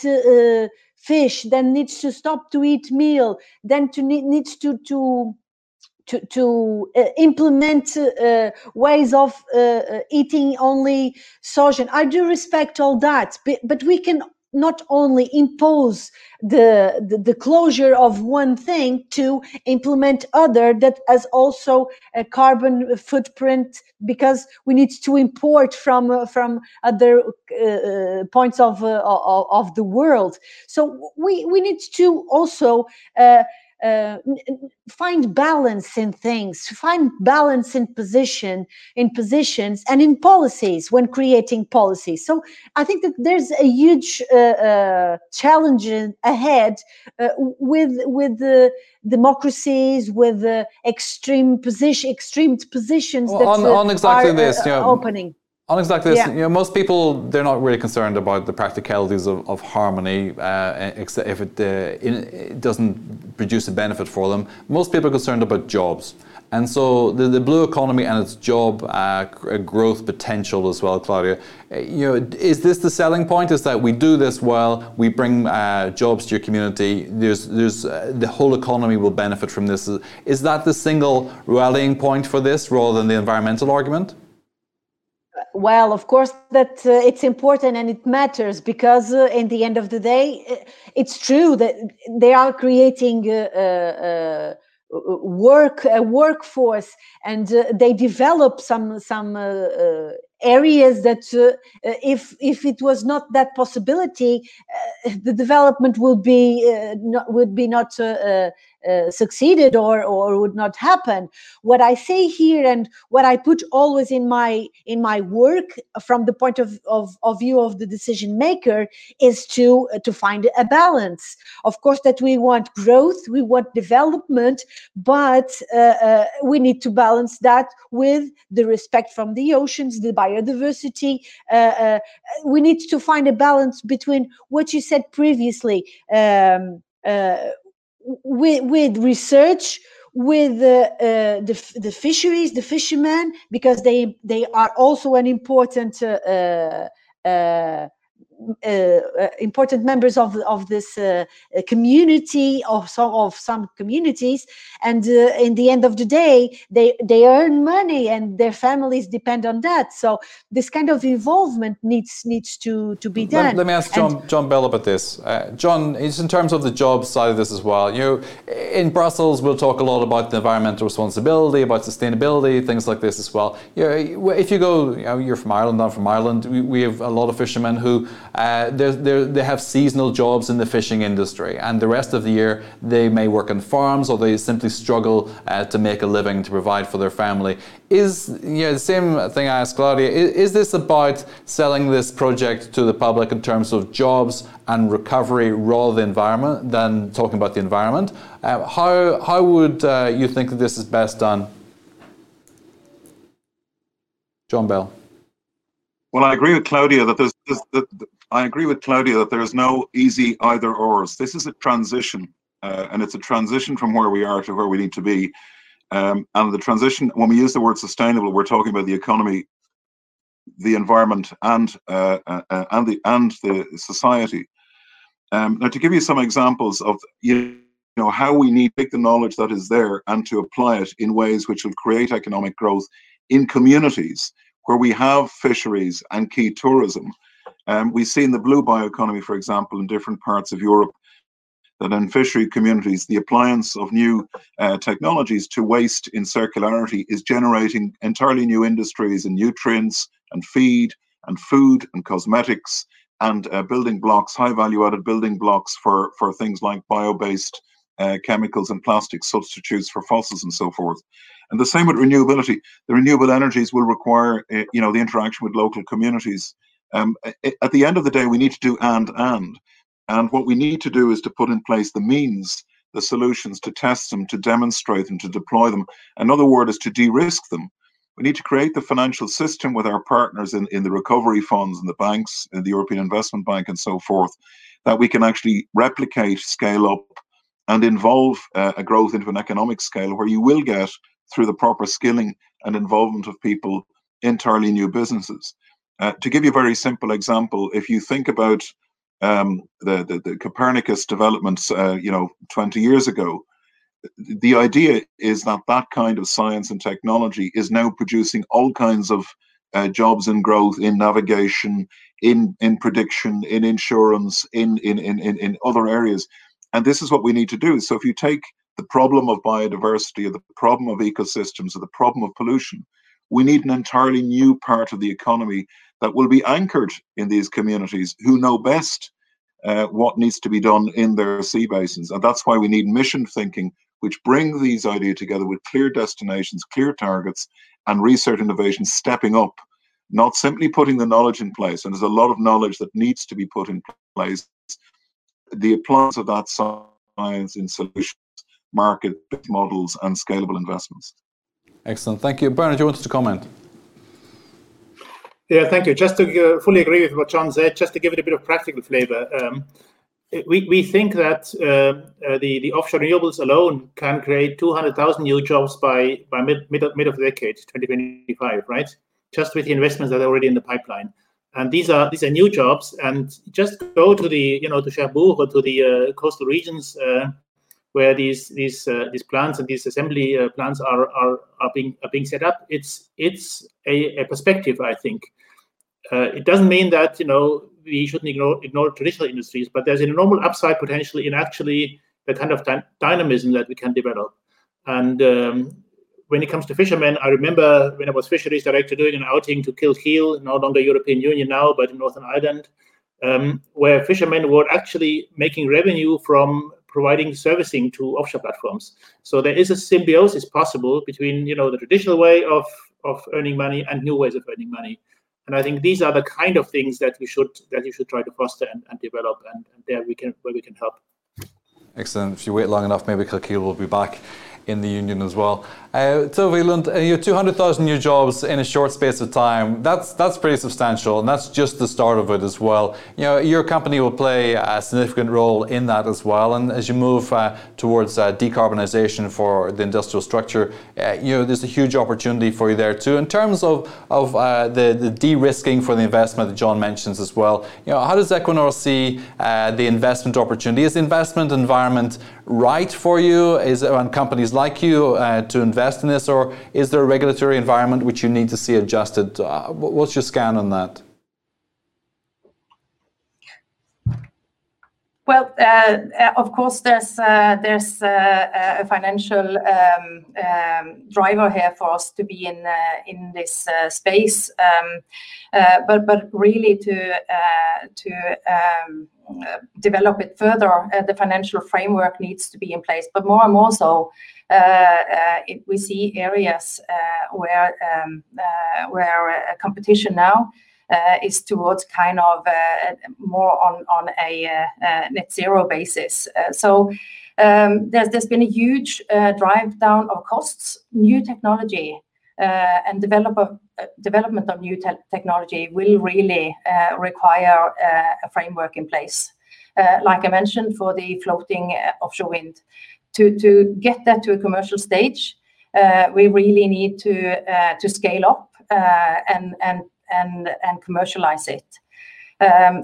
fish, then needs to stop to eat meal, then needs to implement ways of eating only soja. I do respect all that, but we can not only impose the closure of one thing to implement other that has also a carbon footprint, because we need to import from other points of the world. So we need to also find balance in things, find balance in positions, and in policies when creating policies. So I think that there's a huge challenge ahead with the democracies, with the extreme positions that are opening. On exactly this, yeah. You know, most people, they're not really concerned about the practicalities of harmony, except if it doesn't produce a benefit for them. Most people are concerned about jobs. And so the blue economy and its job growth potential as well, Claudia, you know, is this the selling point? Is that we do this well, we bring jobs to your community, there's the whole economy will benefit from this. Is that the single rallying point for this rather than the environmental argument? Well, of course that it's important and it matters, because in the end of the day, it's true that they are creating a workforce, and they develop some areas that if it was not that possibility, the development would not succeeded or would not happen. What I say here and what I put always in my work from the point of view of the decision maker is to find a balance. Of course that we want growth, we want development, but we need to balance that with the respect from the oceans, the biodiversity. We need to find a balance between what you said previously, with research, with the fisheries, the fishermen, because they are also an important members of this community, of some communities, and in the end of the day, they earn money and their families depend on that. So this kind of involvement needs to be done. Let me ask John Bell about this. John, just in terms of the job side of this as well, you know, in Brussels we'll talk a lot about the environmental responsibility, about sustainability, things like this as well. You know, if you go, you know, you're from Ireland, I'm from Ireland. We have a lot of fishermen who. They have seasonal jobs in the fishing industry, and the rest of the year they may work on farms, or they simply struggle to make a living to provide for their family. The same thing I asked Claudia, is this about selling this project to the public in terms of jobs and recovery rather than talking about the environment? How would you think that this is best done? John Bell. Well, I agree with Claudia that there is no easy either ors. This is a transition, and it's a transition from where we are to where we need to be. And the transition, when we use the word sustainable, we're talking about the economy, the environment, and the society. Now, to give you some examples of, you know, how we need to take the knowledge that is there and to apply it in ways which will create economic growth in communities where we have fisheries and key tourism. We've seen the blue bioeconomy, for example, in different parts of Europe, that in fishery communities, the appliance of new technologies to waste in circularity is generating entirely new industries in nutrients and feed and food and cosmetics and building blocks, high value added building blocks for things like bio-based chemicals and plastic substitutes for fossils and so forth. And the same with renewability. The renewable energies will require, you know, the interaction with local communities. At the end of the day, we need to do and. And what we need to do is to put in place the means, the solutions, to test them, to demonstrate them, to deploy them. Another word is to de-risk them. We need to create the financial system with our partners in the recovery funds and the banks, in the European Investment Bank and so forth, that we can actually replicate, scale up, and involve a growth into an economic scale where you will get, through the proper skilling and involvement of people, entirely new businesses. To give you a very simple example, if you think about the Copernicus developments, 20 years ago, the idea is that that kind of science and technology is now producing all kinds of jobs and growth in navigation, in prediction, in insurance, in other areas. And this is what we need to do. So if you take the problem of biodiversity, or the problem of ecosystems, or the problem of pollution, we need an entirely new part of the economy that will be anchored in these communities who know best what needs to be done in their sea basins. And that's why we need mission thinking, which brings these ideas together with clear destinations, clear targets, and research innovation stepping up, not simply putting the knowledge in place. And there's a lot of knowledge that needs to be put in place. The appliance of that science in solutions, market models, and scalable investments. Excellent. Thank you. Bernard, you wanted to comment? Yeah, thank you. Just to fully agree with what John said, just to give it a bit of practical flavor, we think that the offshore renewables alone can create 200,000 new jobs by mid of the decade, 2025, right? Just with the investments that are already in the pipeline. And these are new jobs. And just go to to Cherbourg or to the coastal regions where these plants and these assembly plants are being set up. It's a perspective, I think. It doesn't mean that we shouldn't ignore traditional industries, but there's an enormous upside potential in actually the kind of dynamism that we can develop. And when it comes to fishermen, I remember when I was fisheries director doing an outing to Kilkeel, no longer European Union now, but in Northern Ireland, where fishermen were actually making revenue from providing servicing to offshore platforms. So there is a symbiosis possible between the traditional way of earning money and new ways of earning money. And I think these are the kind of things that you should try to foster and develop, and there we can help. Excellent. If you wait long enough, maybe Kilkeel will be back in the union as well. Tove Lund, you have 200,000 new jobs in a short space of time. That's pretty substantial, and that's just the start of it as well. Your company will play a significant role in that as well. And as you move towards decarbonisation for the industrial structure, there's a huge opportunity for you there too. In terms of the de-risking for the investment that John mentions as well, how does Equinor see the investment opportunity? Is the investment environment right for you? Is it on companies like you to invest in this, or is there a regulatory environment which you need to see adjusted? What's your scan on that? Well, of course, there's a financial driver here for us to be in this space, but really to develop it further, the financial framework needs to be in place. But more and more so, we see areas where competition now is towards kind of more on a net zero basis. So there's been a huge drive down of costs, new technology, and development of new technology will really require a framework in place. Like I mentioned, for the floating offshore wind, to get that to a commercial stage, we really need to scale up and commercialize it.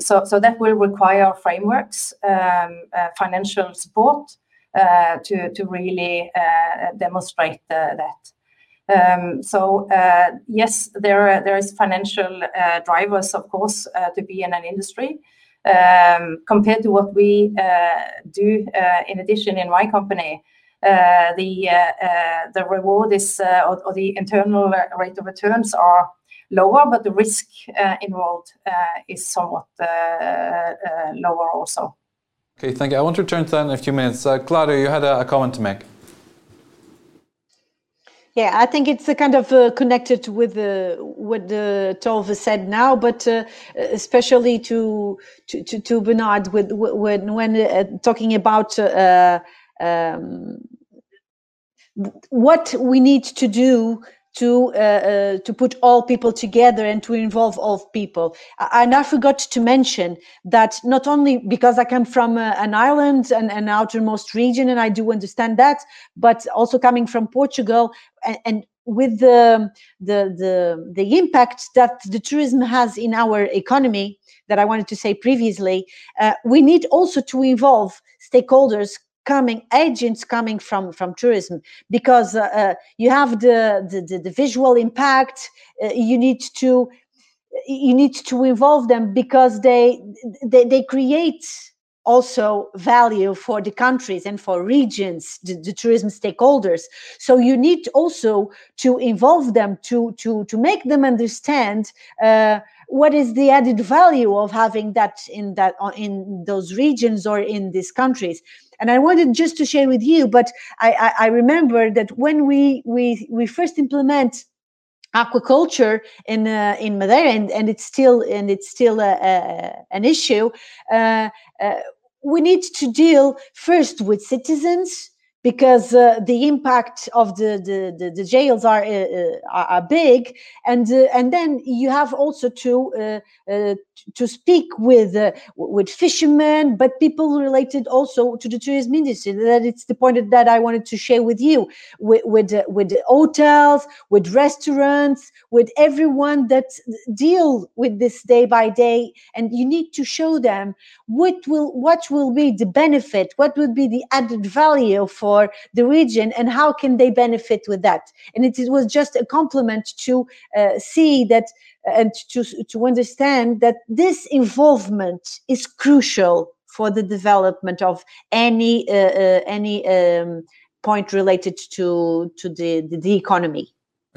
So that will require frameworks, financial support to really demonstrate that. So yes, there is financial drivers, of course, to be in an industry. Compared to what we do, in addition, in my company, the reward is or the internal rate of returns are lower, but the risk involved is somewhat lower also. Okay, thank you. I want to return to that in a few minutes. Claudia, you had a comment to make. Yeah, I think it's kind of connected with what Tove said now, but especially to Bernard with when talking about what we need to do to put all people together and to involve all people. And I forgot to mention that not only because I come from an island and an outermost region, and I do understand that, but also coming from Portugal and with the impact that the tourism has in our economy that I wanted to say previously, we need also to involve stakeholders agents coming from tourism, because you have the visual impact. You need to involve them because they create also value for the countries and for regions, the tourism stakeholders. So you need also to involve them to make them understand what is the added value of having that in those regions or in these countries. And I wanted just to share with you, but I remember that when we first implement aquaculture in Madeira, and it's still an issue, we need to deal first with citizens, because the impact of the jails are big, and then you have also to speak with fishermen, but people related also to the tourism industry. That it's the point that I wanted to share with you, with hotels, with restaurants, with everyone that deal with this day by day, and you need to show them what will be the benefit, what will be the added value for the region, and how can they benefit with that. And it was just a compliment to see that and to understand that this involvement is crucial for the development of any point related to the economy.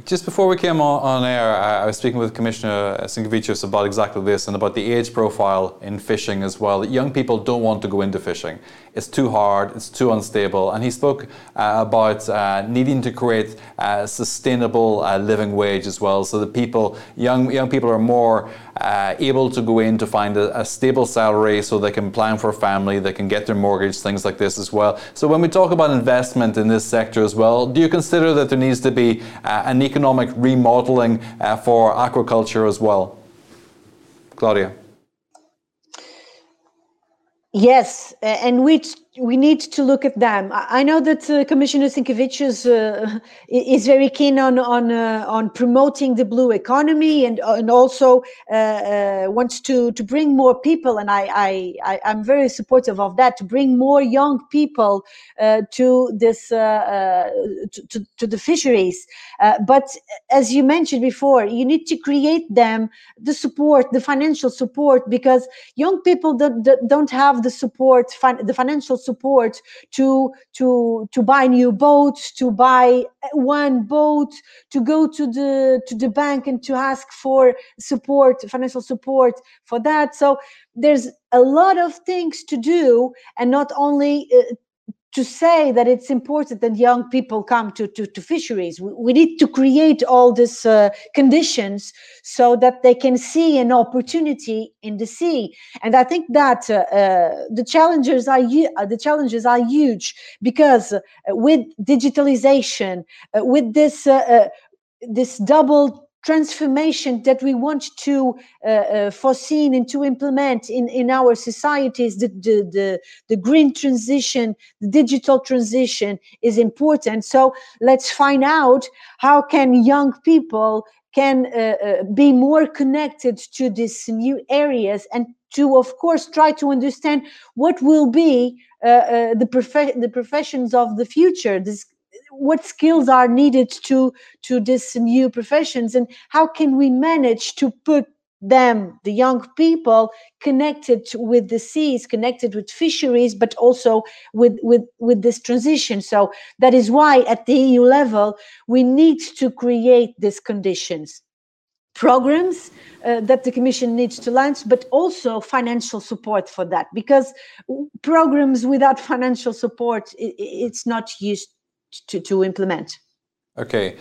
Just before we came on air, I was speaking with Commissioner Sinkevičius about exactly this and about the age profile in fishing as well. Young people don't want to go into fishing. It's too hard, it's too unstable. And he spoke about needing to create a sustainable living wage as well, so that young people are more able to go in to find a stable salary so they can plan for a family, they can get their mortgage, things like this as well. So when we talk about investment in this sector as well, do you consider that there needs to be an economic remodeling for aquaculture as well? Claudia? Yes, and we need to look at them. I know that Commissioner Sinkevičius is very keen on promoting the blue economy, and also wants to bring more people. And I'm very supportive of that, to bring more young people to this to the fisheries. But as you mentioned before, you need to create them the support, the financial support, because young people don't have the support, the financial support to buy new boats, to buy one boat, to go to the bank and to ask for financial support for that. So there's a lot of things to do, and not only to say that it's important that young people come to fisheries. We need to create all these conditions so that they can see an opportunity in the sea. And I think that the challenges are huge, because with digitalization, with this double transformation that we want to foresee and to implement in our societies, the green transition, the digital transition is important. So let's find out how can young people can be more connected to these new areas, and to, of course, try to understand what will be the professions of the future. What skills are needed to these new professions, and how can we manage to put them, the young people, connected with the seas, connected with fisheries, but also with this transition. So that is why at the EU level, we need to create these conditions. Programs that the Commission needs to launch, but also financial support for that, because programs without financial support, it's not used to implement. Okay,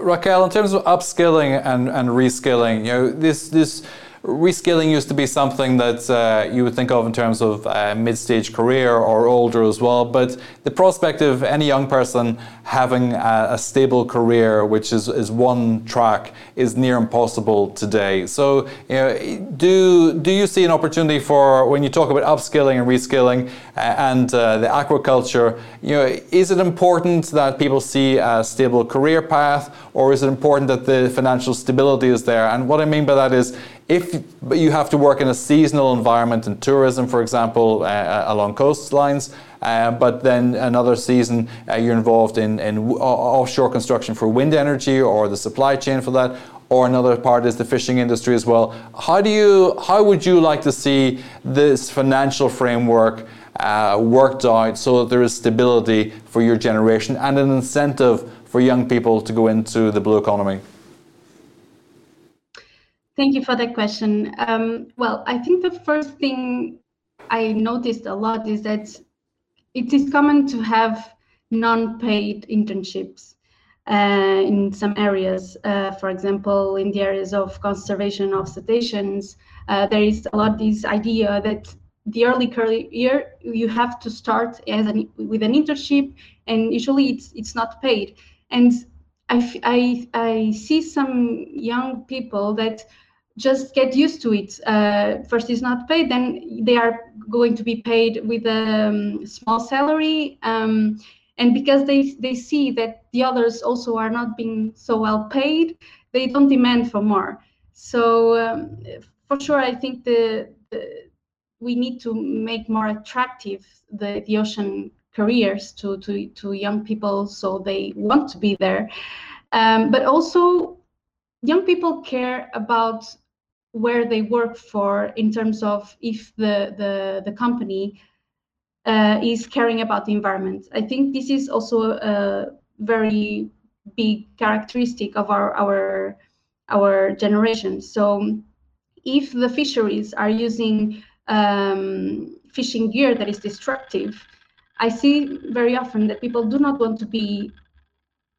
Raquel, in terms of upskilling and reskilling, you know, this reskilling used to be something that you would think of in terms of mid-stage career or older as well, but the prospect of any young person having a stable career, which is one track, is near impossible today. So, you know, do you see an opportunity for, when you talk about upskilling and reskilling and the aquaculture, you know, is it important that people see a stable career path, or is it important that the financial stability is there? And what I mean by that is, if you have to work in a seasonal environment in tourism, for example, along coastlines, but then another season you're involved in offshore construction for wind energy or the supply chain for that, or another part is the fishing industry as well. How would you like to see this financial framework worked out so that there is stability for your generation and an incentive for young people to go into the blue economy? Thank you for that question. Well, I think the first thing I noticed a lot is that it is common to have non-paid internships in some areas. For example, in the areas of conservation of cetaceans, there is a lot this idea that the early career, you have to start with an internship, and usually it's not paid. And I see some young people that just get used to it. First it's not paid, then they are going to be paid with a small salary. And because they see that the others also are not being so well paid, they don't demand for more. So for sure, I think we need to make more attractive the ocean careers to young people, so they want to be there. But also, young people care about where they work for, in terms of if the company is caring about the environment. I think this is also a very big characteristic of our generation. So if the fisheries are using fishing gear that is destructive, I see very often that people do not want to be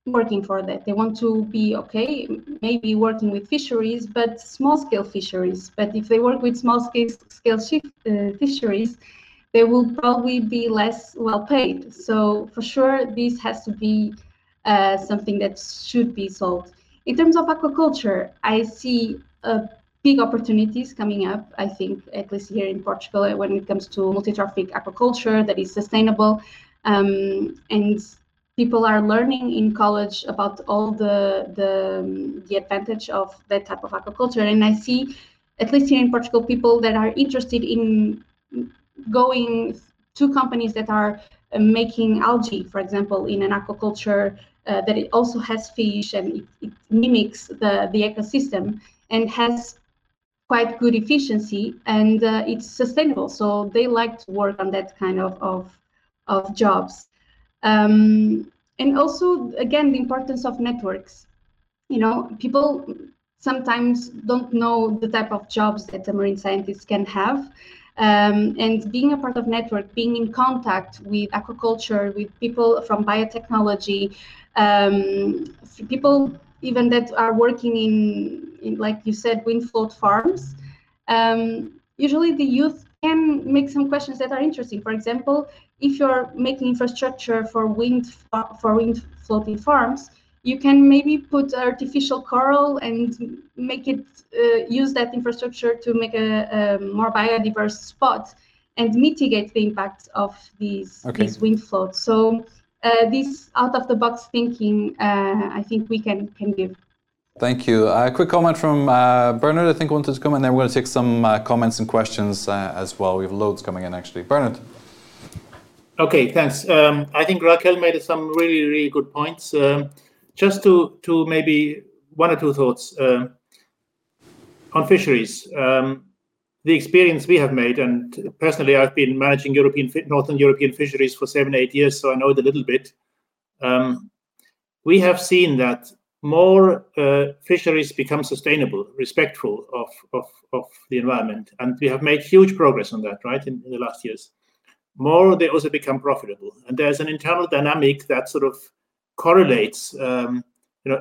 working for that. They want to be, okay, maybe working with fisheries, but small-scale fisheries. But if they work with small-scale fisheries, they will probably be less well-paid. So for sure, this has to be something that should be solved. In terms of aquaculture, I see big opportunities coming up, I think, at least here in Portugal, when it comes to multi-trophic aquaculture that is sustainable. And people are learning in college about all the advantage of that type of aquaculture. And I see, at least here in Portugal, people that are interested in going to companies that are making algae, for example, in an aquaculture that it also has fish, and it mimics the ecosystem and has quite good efficiency, and it's sustainable. So they like to work on that kind of jobs. And also, again, the importance of networks. You know, people sometimes don't know the type of jobs that a marine scientist can have. And being a part of network, being in contact with aquaculture, with people from biotechnology, people even that are working in, like you said, wind float farms, usually the youth can make some questions that are interesting. For example, if you're making infrastructure for wind floating farms, you can maybe put artificial coral and make it use that infrastructure to make a more biodiverse spot and mitigate the impacts of these wind floats. So this out-of-the-box thinking, I think we can give. Thank you. A quick comment from Bernard, I think, wanted to come, and then we're going to take some comments and questions as well. We have loads coming in, actually. Bernard. Okay, thanks. I think Raquel made some really, really good points. Just to maybe one or two thoughts on fisheries. The experience we have made, and personally, I've been managing Northern European fisheries for 7-8 years, so I know it a little bit. We have seen that more fisheries become sustainable, respectful of the environment, and we have made huge progress on that, right, in the last years. More, they also become profitable, and there's an internal dynamic that sort of correlates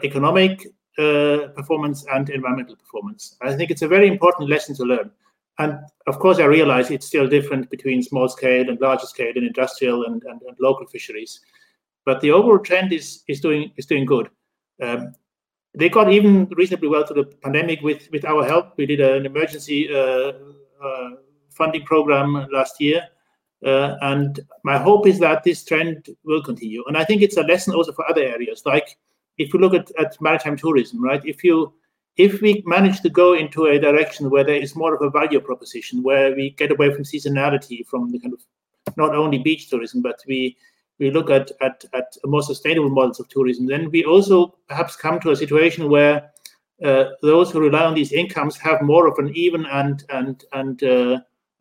economic performance and environmental performance. I think it's a very important lesson to learn. And of course, I realize it's still different between small scale and larger scale and industrial and local fisheries. But the overall trend is doing good. They got even reasonably well through the pandemic with our help. We did an emergency funding program last year. And my hope is that this trend will continue. And I think it's a lesson also for other areas. Like if you look at maritime tourism, right? If we manage to go into a direction where there is more of a value proposition, where we get away from seasonality, from the kind of not only beach tourism, but we look at more sustainable models of tourism, then we also perhaps come to a situation where those who rely on these incomes have more of an even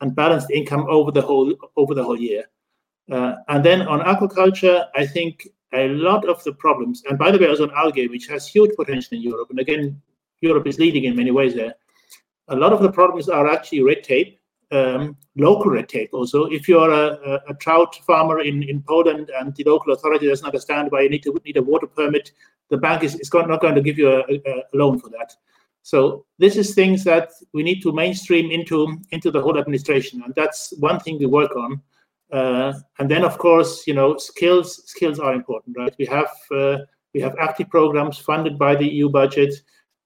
and balanced income over the whole year. And then on aquaculture, I think a lot of the problems, and by the way, also on algae, which has huge potential in Europe, and again, Europe is leading in many ways there. A lot of the problems are actually red tape, local red tape also. If you're a trout farmer in Poland and the local authority doesn't understand why you need a water permit, the bank is not going to give you a loan for that. So this is things that we need to mainstream into the whole administration. And that's one thing we work on. And then, of course, skills are important, right? We have active programs funded by the EU budget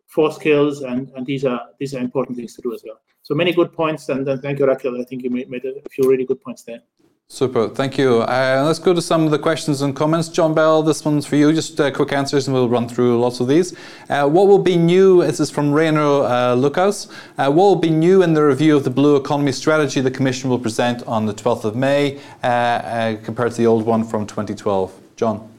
for skills, and these are important things to do as well. So many good points, and then thank you, Raquel. I think you made a few really good points there. Super, thank you. Let's go to some of the questions and comments. John Bell, this one's for you. Just quick answers, and we'll run through lots of these. What will be new? This is from Reino Lucas. What will be new in the review of the Blue Economy Strategy the Commission will present on the 12th of May compared to the old one from 2012? John.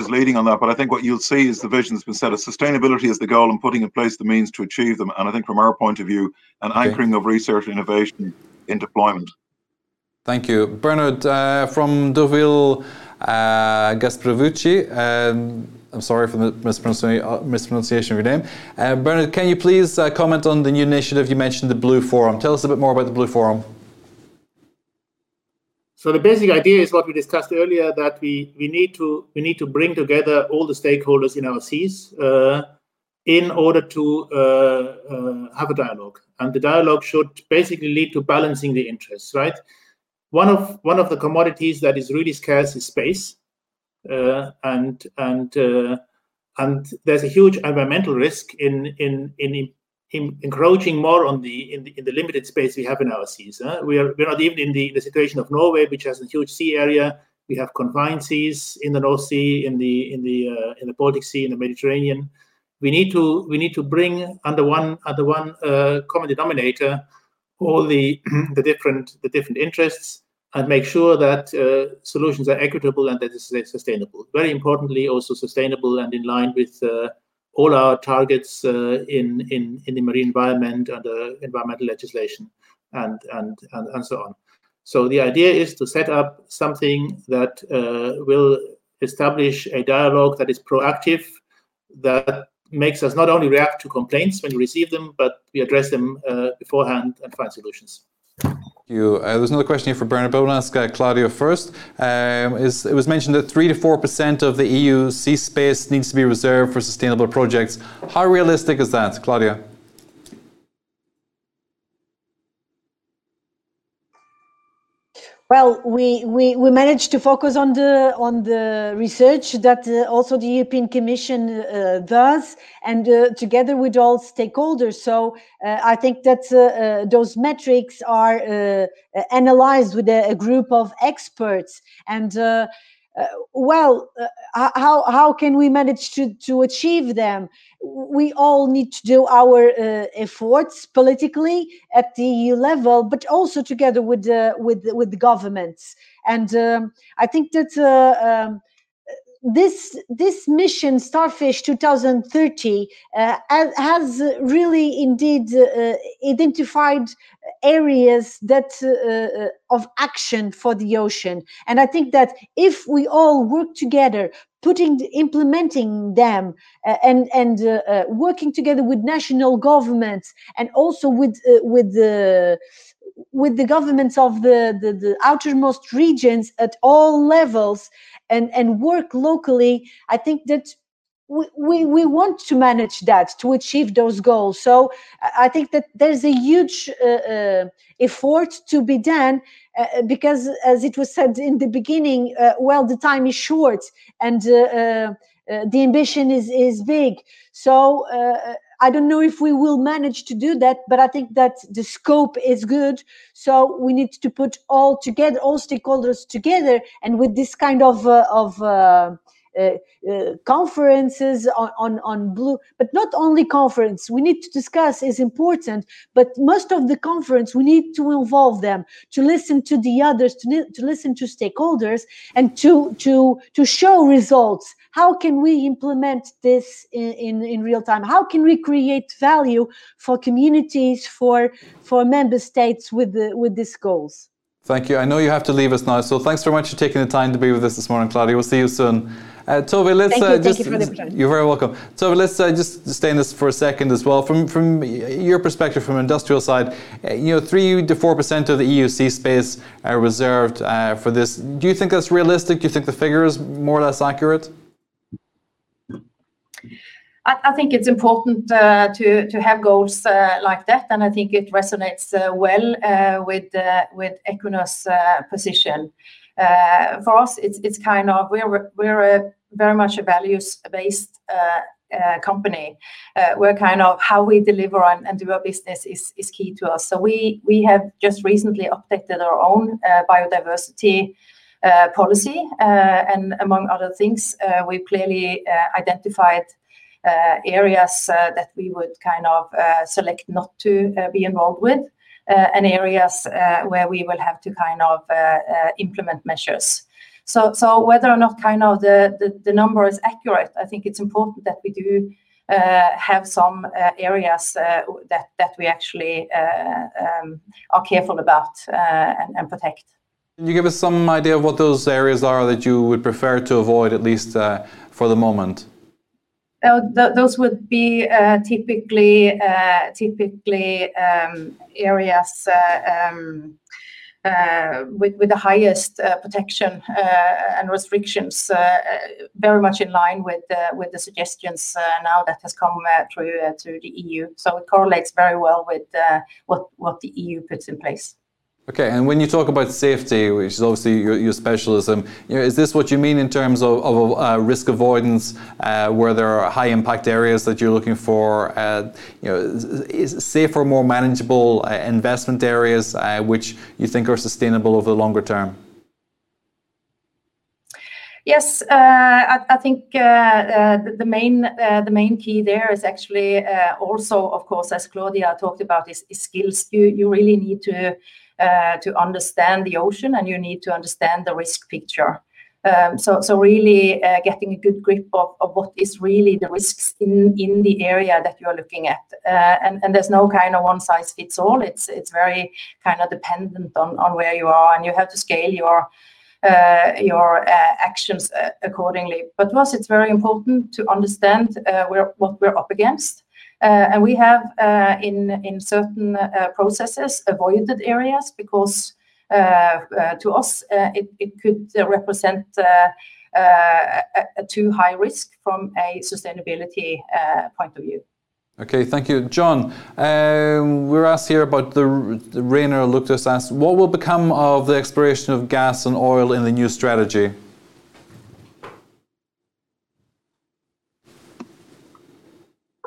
Is leading on that, but I think what you'll see is the vision that's been set as sustainability is the goal and putting in place the means to achieve them. And I think from our point of view, an anchoring of research and innovation in deployment. Thank you. Bernard, from Deauville Gasparucci, I'm sorry for the mispronunciation of your name. Bernard, can you please comment on the new initiative you mentioned, the Blue Forum? Tell us a bit more about the Blue Forum. So the basic idea is what we discussed earlier, that we need to bring together all the stakeholders in our seas in order to have a dialogue, and the dialogue should basically lead to balancing the interests. Right? One of the commodities that is really scarce is space, and there's a huge environmental risk in encroaching more on the limited space we have in our seas. We're not even in the situation of Norway, which has a huge sea area. We have confined seas in the North Sea, in the Baltic Sea, in the Mediterranean. We need to bring under one common denominator all the different interests and make sure that solutions are equitable and that is sustainable. Very importantly, also sustainable and in line with all our targets in the marine environment and environmental legislation and so on. So the idea is to set up something that will establish a dialogue that is proactive, that makes us not only react to complaints when we receive them, but we address them beforehand and find solutions. There's another question here for Bernard, but I want to ask Claudia first. It was mentioned that 3 to 4% of the EU sea space needs to be reserved for sustainable projects. How realistic is that, Claudia? Well, we managed to focus on the research that also the European Commission does, and together with all stakeholders. So I think that those metrics are analyzed with a group of experts. And how can we manage to achieve them? We all need to do our efforts politically at the EU level, but also together with the governments. And I think that this mission, Starfish 2030, has really indeed identified areas that of action for the ocean. And I think that if we all work together, implementing them and working together with national governments and also with the with the governments of the outermost regions at all levels and work locally, I think that we want to manage that, to achieve those goals. So I think that there's a huge effort to be done because, as it was said in the beginning, well, the time is short and the ambition is big. So I don't know if we will manage to do that, but I think that the scope is good. So we need to put all together, all stakeholders together, and with this kind of conferences on blue, but not only conference. We need to discuss is important, but most of the conference we need to involve them, to listen to the others, to listen to stakeholders, and to show results. How can we implement this in real time? How can we create value for communities, for member states with these goals? Thank you. I know you have to leave us now, so thanks very much for taking the time to be with us this morning, Claudia. We'll see you soon. Tove, you're very welcome. Tove, let's just stay in this for a second as well. From your perspective, from an industrial side, 3 to 4% of the EUC space are reserved for this. Do you think that's realistic? Do you think the figure is more or less accurate? I think it's important to have goals like that, and I think it resonates well with Equinor's position. For us, it's kind of we're very much a values-based company. We're kind of how we deliver and do our business is key to us. So we have just recently updated our own biodiversity policy, and among other things, we clearly identified areas that we would kind of select not to be involved with, and areas where we will have to kind of implement measures. So whether or not kind of the number is accurate, I think it's important that we do have some areas that we actually are careful about and protect. Can you give us some idea of what those areas are that you would prefer to avoid, at least for the moment? Those would be typically areas with the highest protection and restrictions, very much in line with the suggestions now that has come through the EU. So it correlates very well with what the EU puts in place. Okay, and when you talk about safety, which is obviously your specialism, is this what you mean in terms of risk avoidance, where there are high impact areas that you're looking for, is safer, more manageable investment areas which you think are sustainable over the longer term? Yes, I think the main key there is actually also, of course, as Claudia talked about, is skills. You really need to understand the ocean, and you need to understand the risk picture. So really getting a good grip of what is really the risks in the area that you are looking at. And there's no kind of one size fits all. It's very kind of dependent on where you are, and you have to scale your actions accordingly. But for us, it's very important to understand what we're up against. And we have, in certain processes, avoided areas because, to us, it could represent a too high risk from a sustainability point of view. Okay, thank you. John, we're asked here about the Rainer Luctus asks, what will become of the exploration of gas and oil in the new strategy?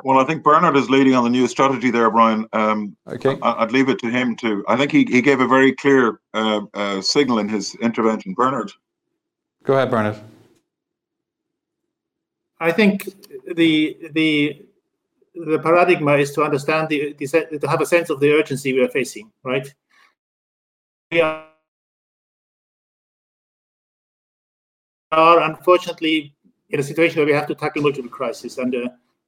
Well, I think Bernard is leading on the new strategy there, Brian. Okay. I'd leave it to him too. I think he gave a very clear signal in his intervention. Bernard. Go ahead, Bernard. I think the paradigm is to understand, to have a sense of the urgency we are facing, right? We are unfortunately in a situation where we have to tackle multiple crises, and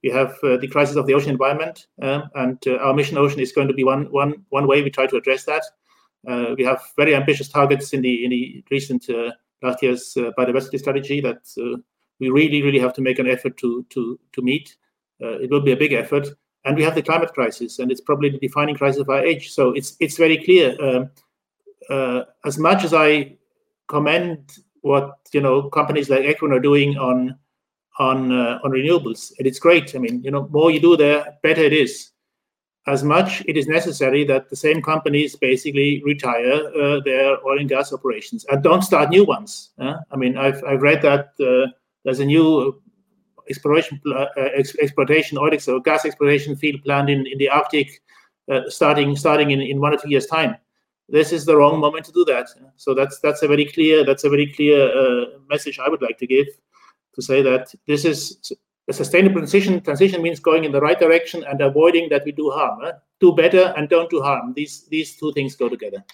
we have the crisis of the ocean environment, and our Mission Ocean is going to be one way we try to address that. We have very ambitious targets in the recent last year's biodiversity strategy that we really have to make an effort to meet. It will be a big effort, And we have the climate crisis, and it's probably the defining crisis of our age. So it's very clear. As much as I commend what companies like Equinor are doing on renewables, and it's great. I mean, more you do there, better it is. As much it is necessary that the same companies basically retire their oil and gas operations and don't start new ones. I mean, I've read that there's a new exploitation oil or gas exploitation field planned in the Arctic, starting in 1 or 2 years' time. This is the wrong moment to do that. So that's a very clear message I would like to give, to say that this is a sustainable transition. Transition means going in the right direction and avoiding that we do harm. Do better and don't do harm. These two things go together.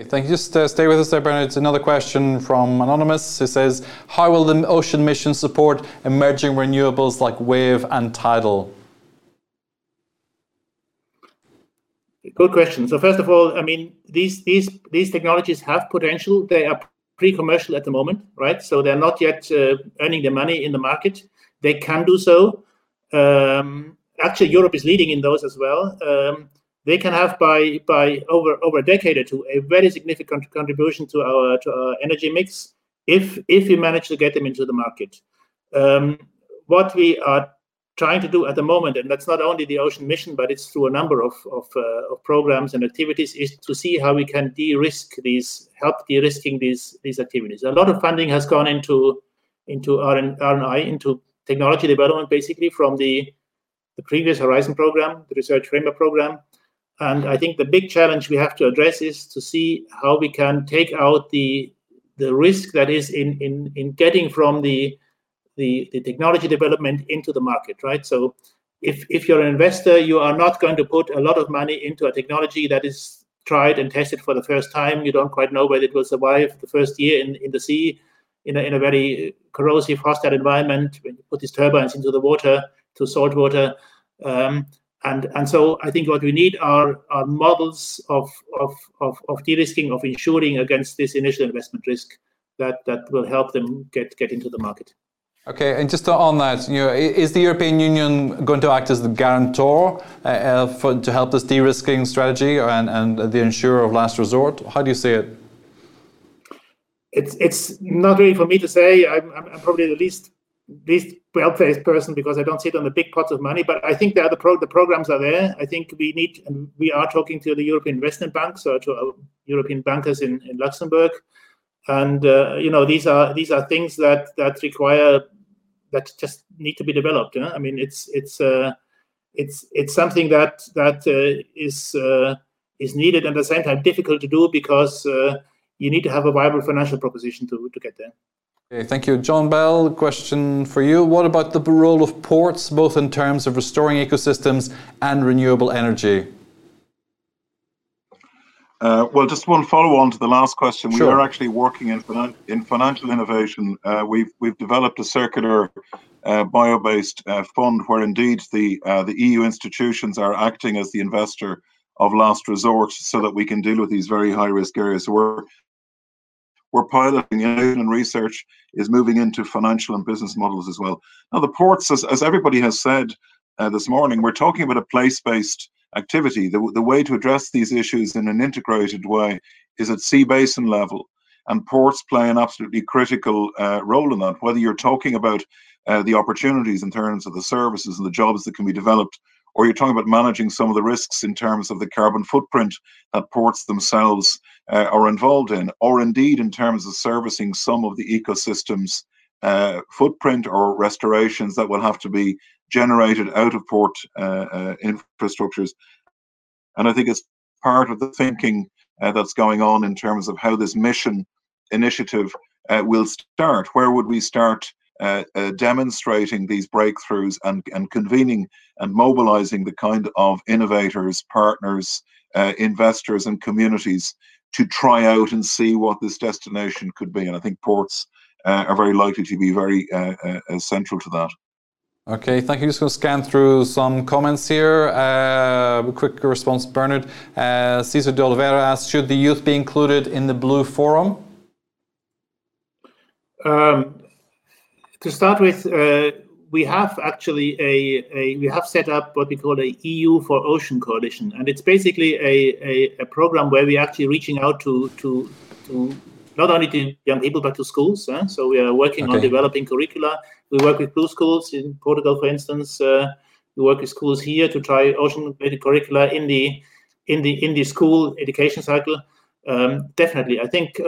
Thank you. Just stay with us there, Bernard. Another question from Anonymous. It says, how will the ocean mission support emerging renewables like wave and tidal? Good question. So first of all, I mean, these technologies have potential. They are pre-commercial at the moment, right? So they're not yet earning their money in the market. They can do so. Actually, Europe is leading in those as well. They can have by over a decade or two a very significant contribution to our energy mix if we manage to get them into the market. What we are trying to do at the moment, and that's not only the Ocean Mission, but it's through a number of programs and activities, is to see how we can help de-risking these activities. A lot of funding has gone into R&I, into technology development, basically from the previous Horizon program, the Research Framework program. And I think the big challenge we have to address is to see how we can take out the risk that is in getting from the technology development into the market, right? So if you're an investor, you are not going to put a lot of money into a technology that is tried and tested for the first time. You don't quite know whether it will survive the first year in the sea, in a very corrosive, hostile environment, when you put these turbines into the water, to salt water. And so I think what we need are models of de-risking, of insuring against this initial investment risk that will help them get into the market. Okay, and just on that, is the European Union going to act as the guarantor to help this de-risking strategy and the insurer of last resort? How do you see it? It's not really for me to say. I'm probably the least well-placed person because I don't sit on the big pots of money. But I think the programs are there. I think we are talking to the European Investment Bank, so to our European bankers in Luxembourg, and these are things that require, that just need to be developed. I mean, it's something that is needed and at the same time difficult to do because you need to have a viable financial proposition to get there. Okay, thank you. John Bell, question for you. What about the role of ports, both in terms of restoring ecosystems and renewable energy? Well, just one follow-on to the last question. Sure. We are actually working in financial innovation. We've developed a circular bio-based fund where indeed the EU institutions are acting as the investor of last resort so that we can deal with these very high-risk areas. So we're piloting innovation, and research is moving into financial and business models as well. Now, the ports, as everybody has said this morning, we're talking about a place-based activity. The way to address these issues in an integrated way is at sea basin level, and ports play an absolutely critical role in that, whether you're talking about the opportunities in terms of the services and the jobs that can be developed, or you're talking about managing some of the risks in terms of the carbon footprint that ports themselves are involved in, or indeed in terms of servicing some of the ecosystem's footprint or restorations that will have to be generated out of port infrastructures. And I think it's part of the thinking that's going on in terms of how this mission initiative will start. Where would we start demonstrating these breakthroughs and convening and mobilizing the kind of innovators, partners, investors and communities to try out and see what this destination could be? And I think ports are very likely to be very central to that. Okay, thank you. Just going to scan through some comments here. Quick response, Bernard. Cesar de Oliveira asks, should the youth be included in the Blue Forum? To start with, we have actually we have set up what we call a EU for Ocean Coalition, and it's basically a program where we're actually reaching out to not only to young people but to schools. So we are working on developing curricula. We work with blue schools in Portugal, for instance. We work with schools here to try ocean-related curricula in the school education cycle. Definitely, I think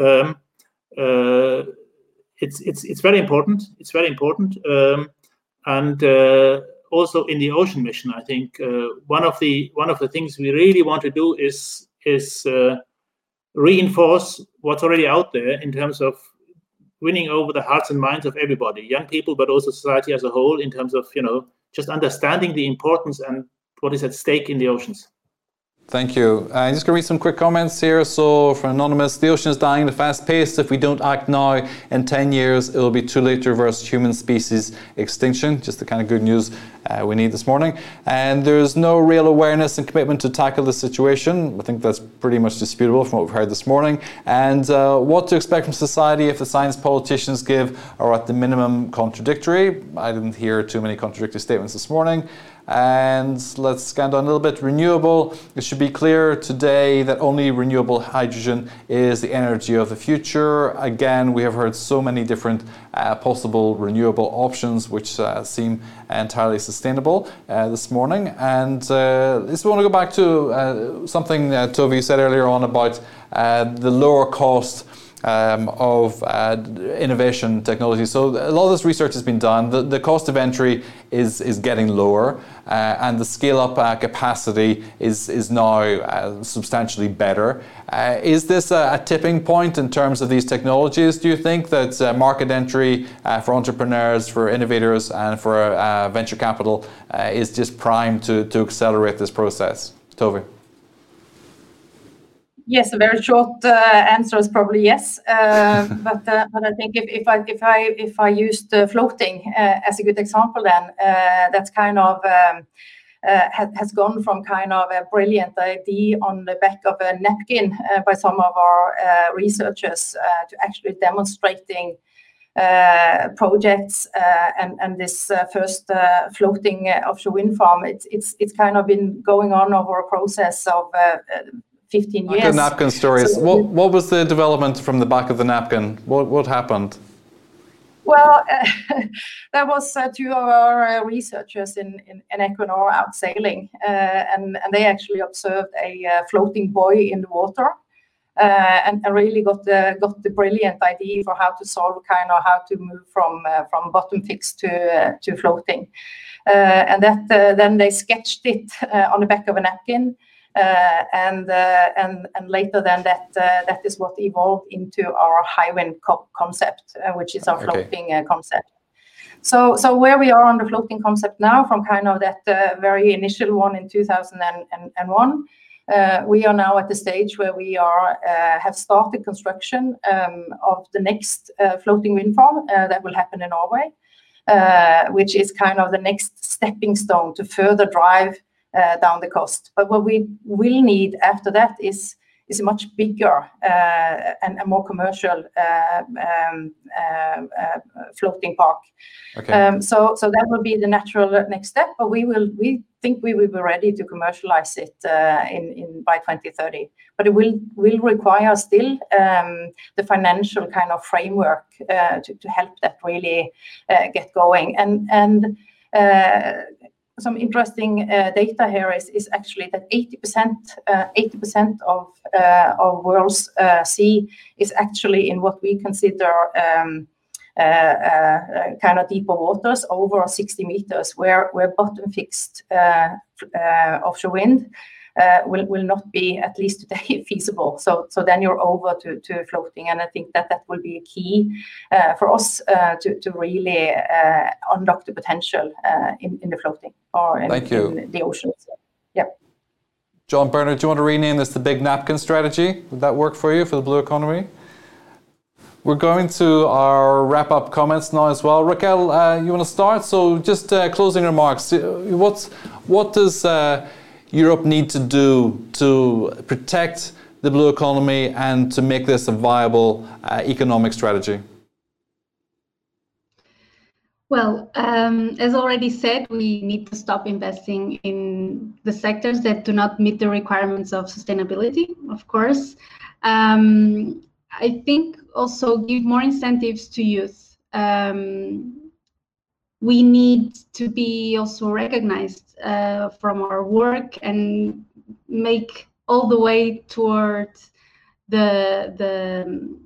it's very important. It's very important, and also in the ocean mission, I think one of the things we really want to do is reinforce what's already out there in terms of winning over the hearts and minds of everybody, young people, but also society as a whole, in terms of just understanding the importance and what is at stake in the oceans. Thank you. I'm just going to read some quick comments here. So, from Anonymous, the ocean is dying at a fast pace. If we don't act now, in 10 years, it will be too late to reverse human species extinction. Just the kind of good news we need this morning. And there's no real awareness and commitment to tackle the situation. I think that's pretty much disputable from what we've heard this morning. And what to expect from society if the signs politicians give are at the minimum contradictory. I didn't hear too many contradictory statements this morning. And let's scan down a little bit. Renewable. It should be clear today that only renewable hydrogen is the energy of the future. Again, we have heard so many different possible renewable options which seem entirely sustainable this morning. And I just want to go back to something Tove said earlier on about the lower cost of innovation technology. So a lot of this research has been done. The cost of entry is getting lower, and the scale-up capacity is now substantially better. Is this a tipping point in terms of these technologies? Do you think that market entry for entrepreneurs, for innovators, and for venture capital is just primed to accelerate this process? Tove. Yes, a very short answer is probably yes, but I think if I used floating as a good example, then that's kind of has gone from kind of a brilliant idea on the back of a napkin by some of our researchers to actually demonstrating projects and this first floating offshore wind farm. It's kind of been going on over a process of 15 years. Like the napkin stories. So, what was the development from the back of the napkin? What happened? Well, there was two of our researchers in Equinor out sailing, and they actually observed a floating buoy in the water, and really got the brilliant idea for how to solve how to move from bottom fixed to floating, and that then they sketched it on the back of a napkin. And later than that, that is what evolved into our Hywind concept, which is our floating concept. So where we are on the floating concept now, from kind of that very initial one in 2001, we are now at the stage where we are have started construction of the next floating wind farm that will happen in Norway, which is kind of the next stepping stone to further drive down the cost. But what we will need after that is a much bigger and a more commercial floating park. So that will be the natural next step. But we think we will be ready to commercialize it by 2030. But it will require still the financial kind of framework to help that really get going. And some interesting data here is actually that 80% of world's sea is actually in what we consider kind of deeper waters over 60 meters, where bottom fixed offshore wind will not be, at least today, feasible. So then you're over to floating, and I think that will be a key for us to really unlock the potential in the floating or in the oceans. Yeah. John Bernard, do you want to rename this the big napkin strategy? Would that work for you for the blue economy? We're going to our wrap-up comments now as well. Raquel, you want to start? So just closing remarks. What does Europe need to do to protect the blue economy and to make this a viable economic strategy? Well, as already said, we need to stop investing in the sectors that do not meet the requirements of sustainability, of course. I think also give more incentives to youth. We need to be also recognized from our work and make all the way toward the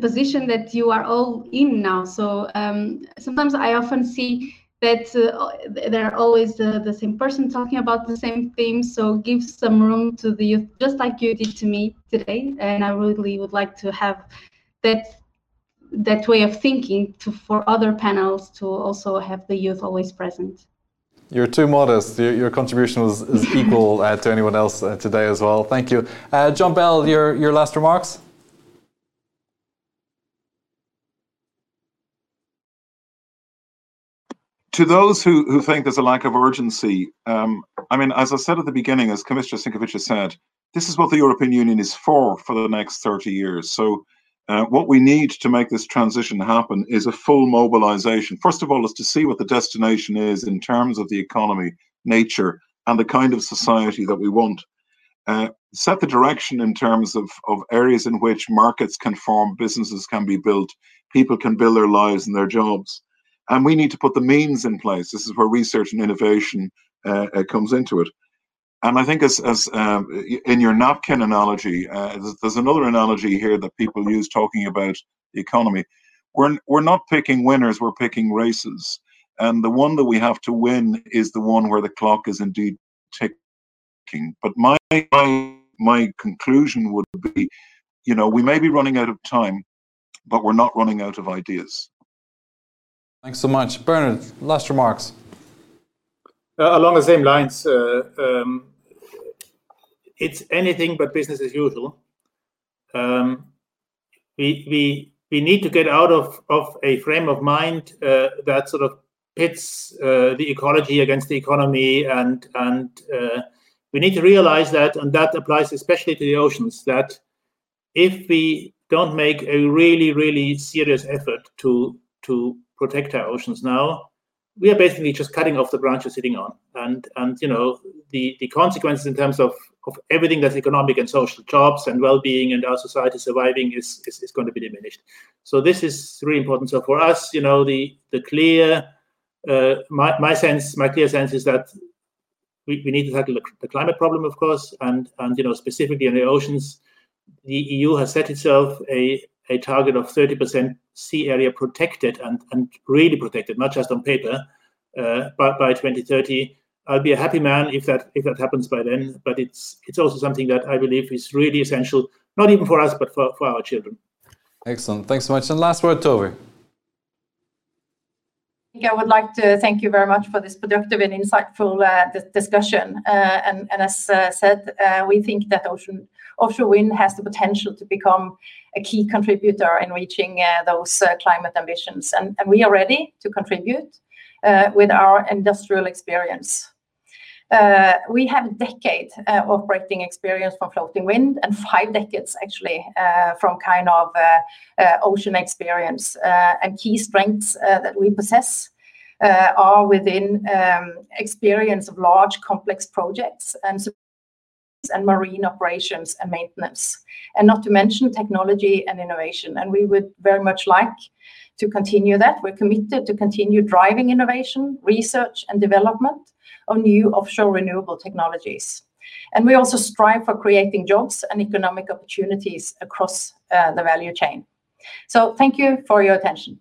position that you are all in now. So sometimes I often see that there are always the same person talking about the same theme. So give some room to the youth, just like you did to me today. And I really would like to have that way of thinking for other panels to also have the youth always present. You're too modest. Your contribution is equal to anyone else today as well. Thank you. John Bell, your last remarks? To those who think there's a lack of urgency, I mean, as I said at the beginning, as Commissioner Sinkevičius said, this is what the European Union is for the next 30 years. So what we need to make this transition happen is a full mobilization. First of all, is to see what the destination is in terms of the economy, nature, and the kind of society that we want. Set the direction in terms of areas in which markets can form, businesses can be built, people can build their lives and their jobs. And we need to put the means in place. This is where research and innovation comes into it. And I think as in your napkin analogy, there's another analogy here that people use talking about the economy. We're not picking winners, we're picking races. And the one that we have to win is the one where the clock is indeed ticking. But my conclusion would be, you know, we may be running out of time, but we're not running out of ideas. Thanks so much. Bernard, last remarks. Along the same lines, it's anything but business as usual. We need to get out of a frame of mind that sort of pits the ecology against the economy, and we need to realize that, and that applies especially to the oceans, that if we don't make a really, really serious effort to protect our oceans now, we are basically just cutting off the branch you're sitting on. And you know, the consequences in terms of everything that's economic and social, jobs and well-being and our society surviving is going to be diminished. So this is really important. So for us, you know, the clear, my clear sense is that we need to tackle the climate problem, of course, and you know, specifically in the oceans, the EU has set itself a target of 30% sea area protected and really protected, not just on paper, but by 2030. I'll be a happy man if that happens by then, but it's also something that I believe is really essential, not even for us, but for our children. Excellent. Thanks so much. And last word, Tove. I would like to thank you very much for this productive and insightful discussion. And as said, we think that offshore wind has the potential to become a key contributor in reaching those climate ambitions. And we are ready to contribute with our industrial experience. We have a decade operating experience from floating wind and 5 decades actually from kind of ocean experience. And key strengths that we possess are within experience of large complex projects and marine operations and maintenance, and not to mention technology and innovation. And we would very much like to continue that. We're committed to continue driving innovation, research and development of new offshore renewable technologies. And we also strive for creating jobs and economic opportunities across the value chain. So thank you for your attention.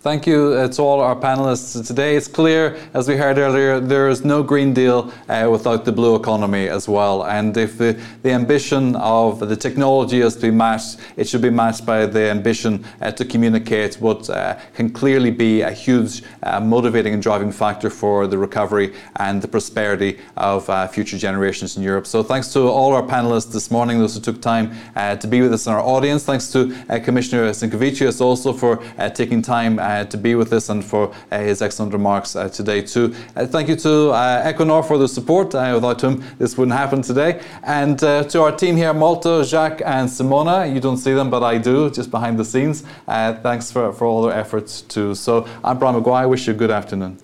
Thank you to all our panelists today. It's clear, as we heard earlier, there is no Green Deal without the blue economy as well. And if the ambition of the technology is to be matched, it should be matched by the ambition to communicate what can clearly be a huge motivating and driving factor for the recovery and the prosperity of future generations in Europe. So thanks to all our panelists this morning, those who took time to be with us in our audience. Thanks to Commissioner Sinkevičius also for taking time to be with us and for his excellent remarks today too. Thank you to Equinor for the support. Without him, this wouldn't happen today. And to our team here, Malte, Jacques and Simona. You don't see them, but I do, just behind the scenes. Thanks for all their efforts too. So I'm Brian Maguire. I wish you a good afternoon.